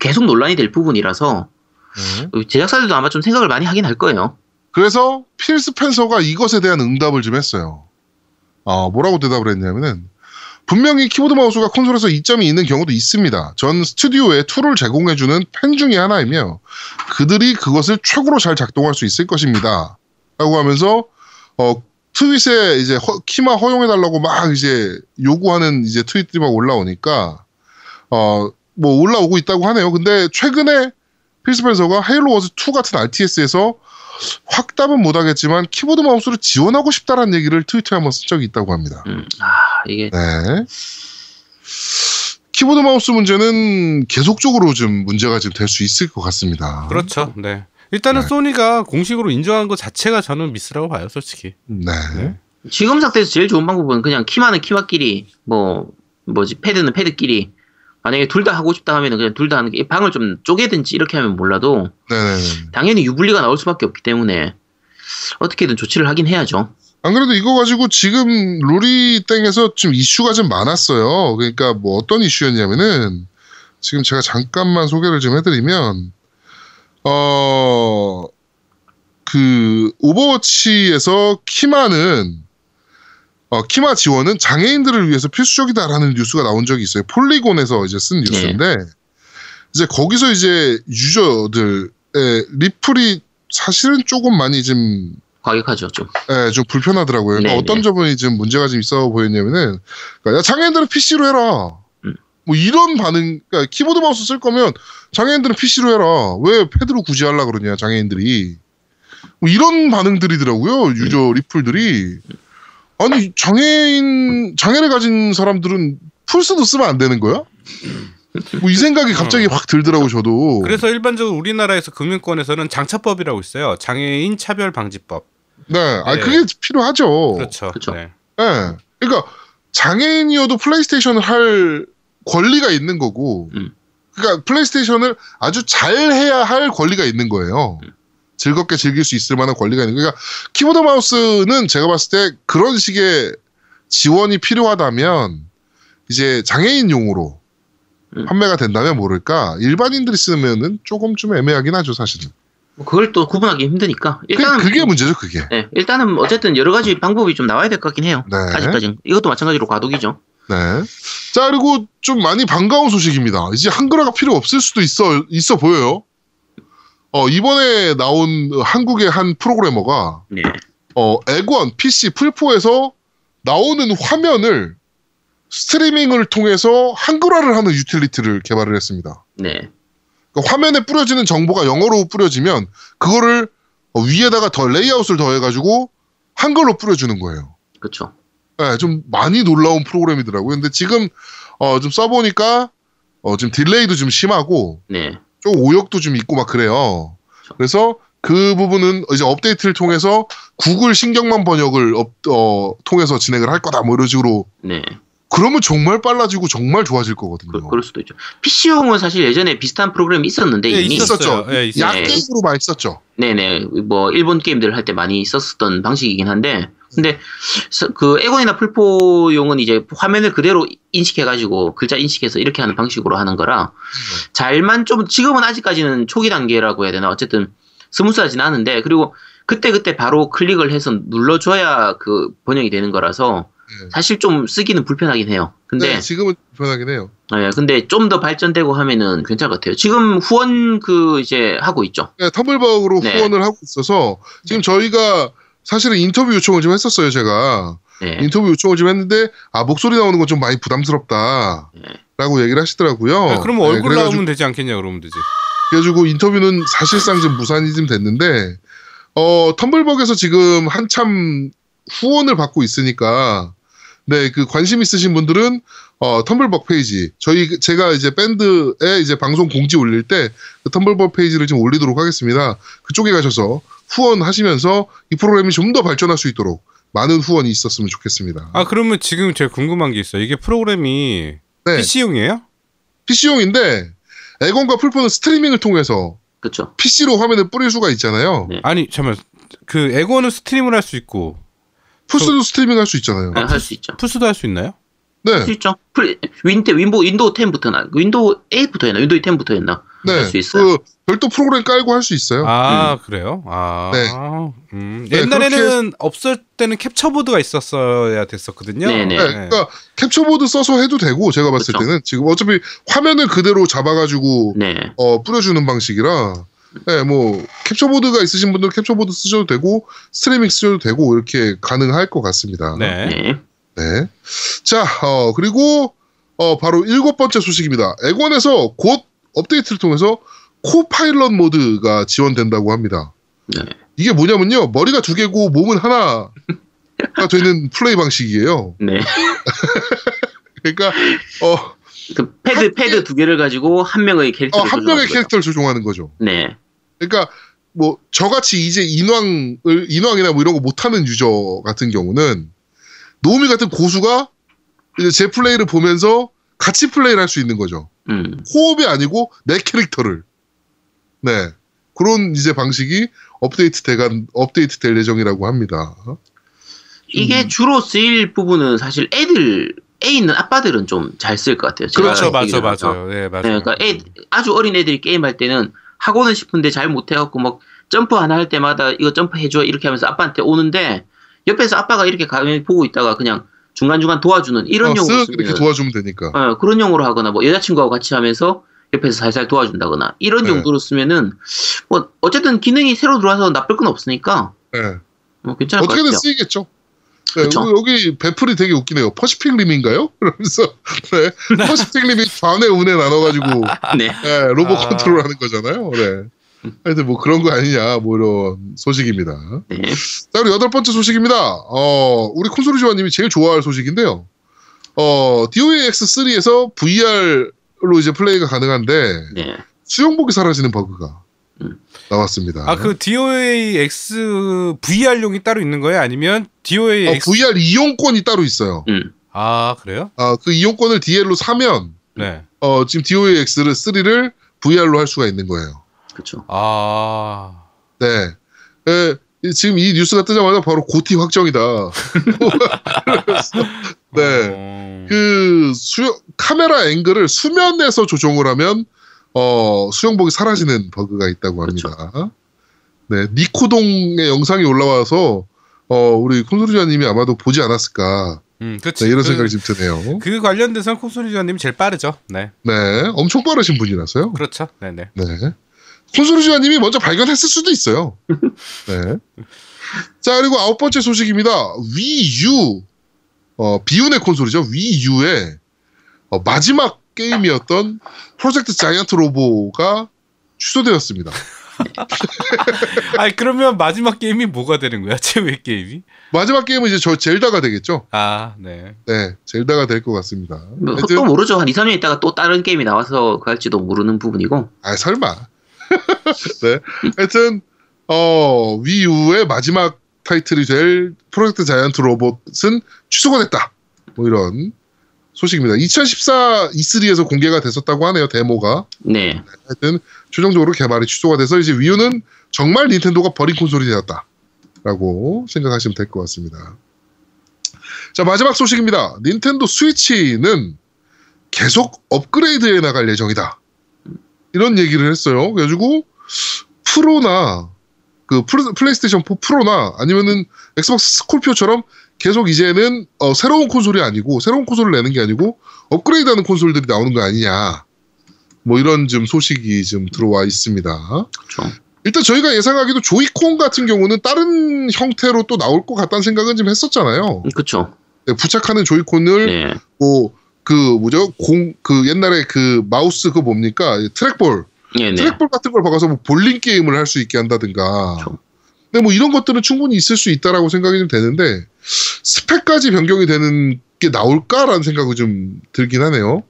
계속 논란이 될 부분이라서 제작사들도 아마 좀 생각을 많이 하긴 할 거예요. 그래서 필 스펜서가 이것에 대한 응답을 좀 했어요. 뭐라고 대답을 했냐면은 분명히 키보드 마우스가 콘솔에서 이점이 있는 경우도 있습니다. 전 스튜디오에 툴을 제공해주는 팬 중에 하나이며 그들이 그것을 최고로 잘 작동할 수 있을 것입니다. 라고 하면서 트윗에 이제 키만 허용해달라고 막 이제 요구하는 이제 트윗들이 막 올라오니까 뭐 올라오고 있다고 하네요. 근데 최근에 필 스펜서가 헤일로워즈 2 같은 RTS에서 확답은 못하겠지만 키보드 마우스를 지원하고 싶다라는 얘기를 트위터에 한번 쓴 적이 있다고 합니다. 이게 네. 키보드 마우스 문제는 계속적으로 좀 문제가 지금 될 수 있을 것 같습니다. 그렇죠. 네. 일단은 네. 소니가 공식으로 인정한 것 자체가 저는 미스라고 봐요, 솔직히. 네. 지금 상태에서 제일 좋은 방법은 그냥 키만은 키와끼리, 패드는 패드끼리. 만약에 둘 다 하고 싶다 하면은 그냥 둘 다 하는 게 방을 좀 쪼개든지 이렇게 하면 몰라도 네네네. 당연히 유불리가 나올 수밖에 없기 때문에 어떻게든 조치를 하긴 해야죠. 안 그래도 이거 가지고 지금 루리땡에서 좀 이슈가 좀 많았어요. 그러니까 뭐 어떤 이슈였냐면은 지금 제가 잠깐만 소개를 좀 해드리면 그 오버워치에서 키마 지원은 장애인들을 위해서 필수적이다라는 뉴스가 나온 적이 있어요. 폴리곤에서 이제 쓴 뉴스인데 이제 거기서 이제 유저들의 리플이 사실은 조금 많이 좀 과격하죠, 좀. 네, 좀 불편하더라고요. 그러니까 어떤 점이 지금 문제가 좀 있어 보였냐면은 그러니까 야, 장애인들은 PC로 해라. 뭐 이런 반응. 그러니까 키보드 마우스 쓸 거면 장애인들은 PC로 해라. 왜 패드로 굳이 하려고 그러냐, 장애인들이. 뭐 이런 반응들이더라고요, 유저 리플들이. 아니 장애를 가진 사람들은 플스도 쓰면 안 되는 거야? 뭐 이 생각이 갑자기 확 들더라고 저도. 그래서 일반적으로 우리나라에서 금융권에서는 장차법이라고 있어요. 장애인 차별 방지법. 네, 아니 그게 필요하죠. 그렇죠. 네, 그러니까 장애인이어도 플레이스테이션을 할 권리가 있는 거고 그러니까 플레이스테이션을 아주 잘해야 할 권리가 있는 거예요. 즐겁게 즐길 수 있을 만한 권리가 있는 거예요. 그러니까 키보드 마우스는 제가 봤을 때 그런 식의 지원이 필요하다면 이제 장애인용으로 판매가 된다면 모를까, 일반인들이 쓰면은 조금 좀 애매하긴 하죠, 사실은. 그걸 또 구분하기 힘드니까. 일단은 그게 문제죠, 그게. 네, 일단은 어쨌든 여러 가지 방법이 좀 나와야 될 것 같긴 해요. 네. 아직까지는. 이것도 마찬가지로 과도기죠. 네. 자, 그리고 좀 많이 반가운 소식입니다. 이제 한글화가 필요 없을 수도 있어 보여요. 이번에 나온 한국의 한 프로그래머가 네. 액원 PC 풀4에서 나오는 화면을 스트리밍을 통해서 한글화를 하는 유틸리티를 개발을 했습니다. 네. 그러니까 화면에 뿌려지는 정보가 영어로 뿌려지면 그거를 위에다가 더 레이아웃을 더해가지고 한글로 뿌려주는 거예요. 그렇죠. 네, 좀 많이 놀라운 프로그램이더라고요. 근데 지금 좀 써보니까 지금 딜레이도 좀 심하고 네. 좀 오역도 좀 있고 막 그래요. 그쵸. 그래서 그 부분은 이제 업데이트를 통해서 구글 신경망 번역을 통해서 진행을 할 거다 뭐 이런 식으로. 네. 그러면 정말 빨라지고 정말 좋아질 거거든요. 그럴 수도 있죠. PC용은 사실 예전에 비슷한 프로그램이 있었는데 네, 이미 있었죠. 네, 약게임으로 많이 썼죠. 네네. 뭐 일본 게임들 할 때 많이 썼었던 방식이긴 한데, 근데 그 액원이나 풀포용은 이제 화면을 그대로 인식해가지고 글자 인식해서 이렇게 하는 방식으로 하는 거라 잘만 좀 지금은 아직까지는 초기 단계라고 해야 되나, 어쨌든 스무스하진 않은데, 그리고 그때 바로 클릭을 해서 눌러줘야 그 번역이 되는 거라서. 네. 사실 좀 쓰기는 불편하긴 해요. 근데 네, 지금은 불편하긴 해요. 네, 근데 좀 더 발전되고 하면은 괜찮을 것 같아요. 지금 후원 이제 하고 있죠. 네, 텀블벅으로 네. 후원을 하고 있어서 지금 네. 저희가 사실은 인터뷰 요청을 좀 했었어요, 제가. 네. 인터뷰 요청을 좀 했는데 목소리 나오는 건 좀 많이 부담스럽다. 네. 라고 얘기를 하시더라고요. 네, 그럼 얼굴 네, 나오면 되지 않겠냐, 그러면 되지. 그래가지고 인터뷰는 사실상 좀 무산이 좀 됐는데 텀블벅에서 지금 한참 후원을 받고 있으니까 네, 그 관심 있으신 분들은 텀블벅 페이지 제가 이제 밴드에 이제 방송 공지 올릴 때 그 텀블벅 페이지를 좀 올리도록 하겠습니다. 그쪽에 가셔서 후원하시면서 이 프로그램이 좀 더 발전할 수 있도록 많은 후원이 있었으면 좋겠습니다. 아, 그러면 지금 제가 궁금한 게 있어요. 이게 프로그램이 네. PC용이에요? PC용인데 액원과 풀포는 스트리밍을 통해서 그렇죠. PC로 화면을 뿌릴 수가 있잖아요. 네. 아니 잠깐만, 그 액원은 스트리밍을 할 수 있고 풀스도 스트리밍 할 수 있잖아요. 네, 할 수 있죠. 풀스도 할 수 있나요? 네. 할 수 있죠. 윈도우 10부터나 윈도우 8부터 했나? 윈도우 10부터 했나? 네. 할 수 있어요. 별도 프로그램 깔고 할 수 있어요. 아, 그래요? 아. 네. 네, 옛날에는 그렇게... 없을 때는 캡처보드가 있었어야 됐었거든요. 네네. 네, 그러니까 캡처보드 써서 해도 되고 제가 봤을 그쵸? 때는 지금 어차피 화면을 그대로 잡아가지고 네. 뿌려주는 방식이라 네, 뭐 캡처보드가 있으신 분들은 캡처보드 쓰셔도 되고 스트리밍 쓰셔도 되고 이렇게 가능할 것 같습니다. 네. 네. 자, 그리고 바로 7번째 소식입니다. 액원에서 곧 업데이트를 통해서 코파일럿 모드가 지원된다고 합니다. 네. 이게 뭐냐면요, 머리가 2개고 몸은 하나가 되는 플레이 방식이에요. 네. 그러니까 그 패드 2개를 가지고 한 명의 캐릭터를 조종하는 거죠. 네. 그러니까 뭐 저같이 이제 인왕이나 뭐 이런 거 못하는 유저 같은 경우는 노우미 같은 고수가 이제 제 플레이를 보면서 같이 플레이를 할 수 있는 거죠. 호흡이 아니고 내 캐릭터를. 네. 그런 이제 방식이 업데이트될 예정이라고 합니다. 이게 주로 쓰일 부분은 사실 애 있는 아빠들은 좀 잘 쓸 것 같아요. 그렇죠, 맞아요. 네, 맞아요. 네, 그러니까 아주 어린 애들이 게임할 때는 하고는 싶은데 잘 못해갖고 막 점프 하나 할 때마다 이거 점프 해줘 이렇게 하면서 아빠한테 오는데 옆에서 아빠가 이렇게 가만히 보고 있다가 그냥 중간중간 도와주는 이런 용으로 쓰면, 이렇게 도와주면 되니까. 네, 그런 용으로 하거나 뭐 여자친구하고 같이 하면서 옆에서 살살 도와준다거나 이런 네. 용도로 쓰면은 뭐 어쨌든 기능이 새로 들어와서 나쁠 건 없으니까. 네. 뭐 괜찮을 것 같아요. 어떻게든 쓰이겠죠. 네, 여기 배풀이 되게 웃기네요. 퍼시픽 림인가요? 그러면서 네, 퍼시픽 림이 반에 운에 나눠가지고 네. 네, 로봇 컨트롤하는 거잖아요. 네. 하여튼 뭐 그런 거 아니냐 뭐 이런 소식입니다. 네. 자, 그리고 8번째 소식입니다. 우리 콘솔이지와님이 제일 좋아할 소식인데요. DOAX3에서 VR로 이제 플레이가 가능한데 네. 수영복이 사라지는 버그가 나왔습니다. 아, 그 DOAX VR용이 따로 있는 거예요? 아니면 DOAX VR 이용권이 따로 있어요. 아, 그래요? 그 이용권을 DL로 사면 네. 지금 DOAX를 3를 VR로 할 수가 있는 거예요. 그렇죠. 아, 네. 예, 지금 이 뉴스가 뜨자마자 바로 고티 확정이다. 네. 그 카메라 앵글을 수면에서 조정을 하면 수영복이 사라지는 버그가 있다고 합니다. 그쵸. 네, 니코동의 영상이 올라와서 우리 콘솔리자님이 아마도 보지 않았을까. 그렇죠. 네, 이런 생각이 좀 드네요. 그 관련돼서 콘솔리자님이 제일 빠르죠. 네. 네, 엄청 빠르신 분이라서요. 그렇죠. 네네. 네. 콘솔리자님이 먼저 발견했을 수도 있어요. 네. 자, 그리고 9번째 소식입니다. 위유, 비운의 콘솔이죠. 위유의 마지막 게임이었던 프로젝트 자이언트 로보가 취소되었습니다. 아니, 그러면 마지막 게임이 뭐가 되는 거야? 최후의 게임이? 마지막 게임은 이제 저 젤다가 되겠죠? 아, 네. 네, 젤다가 될 것 같습니다. 또 모르죠. 한 2, 3년 있다가 또 다른 게임이 나와서 할지도 모르는 부분이고. 아, 설마. 네. 하여튼, 위유의 마지막 타이틀이 될 프로젝트 자이언트 로봇은 취소가 됐다. 뭐 이런 소식입니다. 2014 E3에서 공개가 됐었다고 하네요. 데모가. 네. 하여튼 최종적으로 개발이 취소가 돼서 이제 위유는 정말 닌텐도가 버린 콘솔이 되었다라고 생각하시면 될 것 같습니다. 자, 마지막 소식입니다. 닌텐도 스위치는 계속 업그레이드해 나갈 예정이다. 이런 얘기를 했어요. 그래가지고 프로나 그 플레이스테이션 4 프로나 아니면은 엑스박스 스콜피오처럼 계속 이제는 새로운 콘솔이 아니고 새로운 콘솔을 내는 게 아니고 업그레이드하는 콘솔들이 나오는 거 아니냐. 뭐 이런 좀 소식이 좀 들어와 있습니다. 그렇죠. 일단 저희가 예상하기도 조이콘 같은 경우는 다른 형태로 또 나올 것 같다는 생각은 좀 했었잖아요. 그렇죠. 네, 부착하는 조이콘을 네. 옛날에 그 마우스 그거 뭡니까? 트랙볼. 네네. 트랙볼 같은 걸 박아서 뭐 볼링 게임을 할 수 있게 한다든가. 그쵸. 근데 뭐 이런 것들은 충분히 있을 수 있다라고 생각이 좀 되는데, 스펙까지 변경이 되는 게 나올까라는 생각이 좀 들긴 하네요.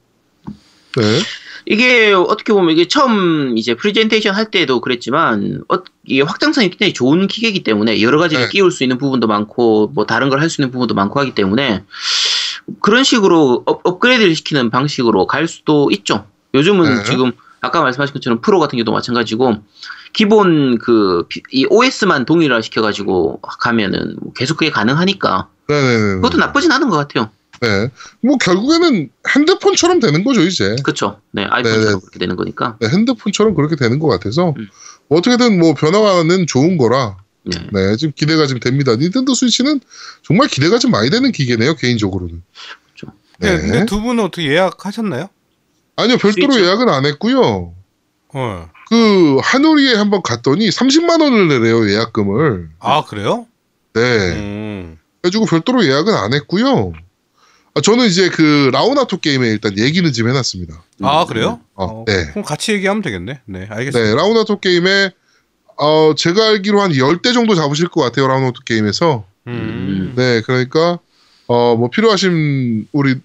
네. 이게 어떻게 보면 이게 처음 이제 프레젠테이션 할 때도 그랬지만, 이게 확장성이 굉장히 좋은 기계이기 때문에 여러 가지를 네. 끼울 수 있는 부분도 많고, 뭐 다른 걸 할 수 있는 부분도 많고 하기 때문에, 그런 식으로 업그레이드를 시키는 방식으로 갈 수도 있죠. 요즘은 네. 지금 아까 말씀하신 것처럼 프로 같은 경우도 마찬가지고 기본 이 OS만 동일화 시켜가지고 가면은 계속 그게 가능하니까 네네네. 그것도 나쁘진 않은 것 같아요. 네, 뭐 결국에는 핸드폰처럼 되는 거죠 이제. 그렇죠. 네, 아이폰처럼 네네. 그렇게 되는 거니까. 네, 핸드폰처럼 그렇게 되는 것 같아서 어떻게든 뭐 변화는 좋은 거라. 네. 네, 지금 기대가 좀 됩니다. 닌텐도 스위치는 정말 기대가 좀 많이 되는 기계네요, 개인적으로는. 그렇죠. 네. 근데 두 분은 어떻게 예약하셨나요? 아니요, 별도로 스위치? 예약은 안 했고요. 그 하누리에 한번 갔더니 30만 원을 내래요, 예약금을. 아, 그래요? 네. 그래가지고 별도로 예약은 안 했고요. 아, 저는 이제 그 라운드탑 게임에 일단 얘기는 좀 해놨습니다. 아, 그래요? 네. 그럼 같이 얘기하면 되겠네. 네, 알겠습니다. 네, 라운드탑 게임에 제가 알기로 한 10대 정도 잡으실 것 같아요, 라운드 게임에서. 네, 그러니까, 뭐, 필요하신, 우리,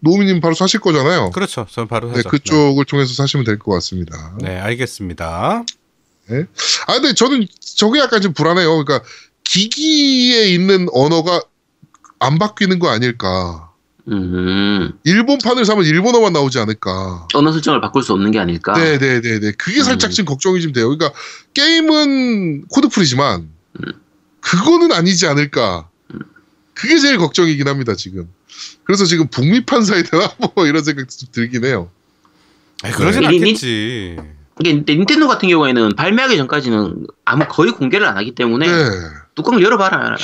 노우미님 바로 사실 거잖아요. 그렇죠. 저는 바로 사죠. 네, 그쪽을 통해서 사시면 될 것 같습니다. 네, 알겠습니다. 네. 아, 근데 저게 약간 좀 불안해요. 그러니까, 기기에 있는 언어가 안 바뀌는 거 아닐까. 일본판을 사면 일본어만 나오지 않을까. 언어 설정을 바꿀 수 없는 게 아닐까. 네네네네. 그게 살짝 지금 걱정이 좀 돼요. 그러니까 게임은 코드풀이지만 그거는 아니지 않을까. 그게 제일 걱정이긴 합니다 지금. 그래서 지금 북미판 사야 되나 뭐 이런 생각도 좀 들긴 해요. 그러진 않겠지. 근데 닌텐도 같은 경우에는 발매하기 전까지는 거의 공개를 안 하기 때문에 네. 뚜껑을 열어봐라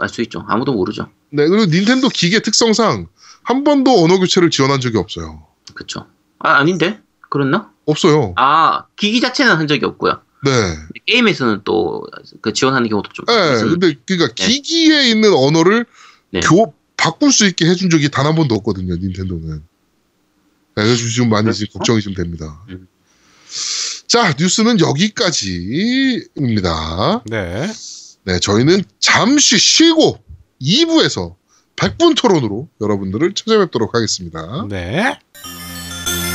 알 수 있죠. 아무도 모르죠. 네, 그리고 닌텐도 기계 특성상 한 번도 언어 교체를 지원한 적이 없어요. 그렇죠. 아, 아닌데? 그렇나? 없어요. 아, 기기 자체는 한 적이 없고요. 네. 게임에서는 또 그 지원하는 경우도 좀. 네. 근데 그러니까 네. 기기에 있는 언어를 네. 바꿀 수 있게 해준 적이 단 한 번도 없거든요. 닌텐도는. 네, 그래서 지금 많이 그렇죠? 지금 걱정이 좀 됩니다. 자, 뉴스는 여기까지입니다. 네. 네, 저희는 잠시 쉬고 2부에서 100분 토론으로 여러분들을 찾아뵙도록 하겠습니다. 네.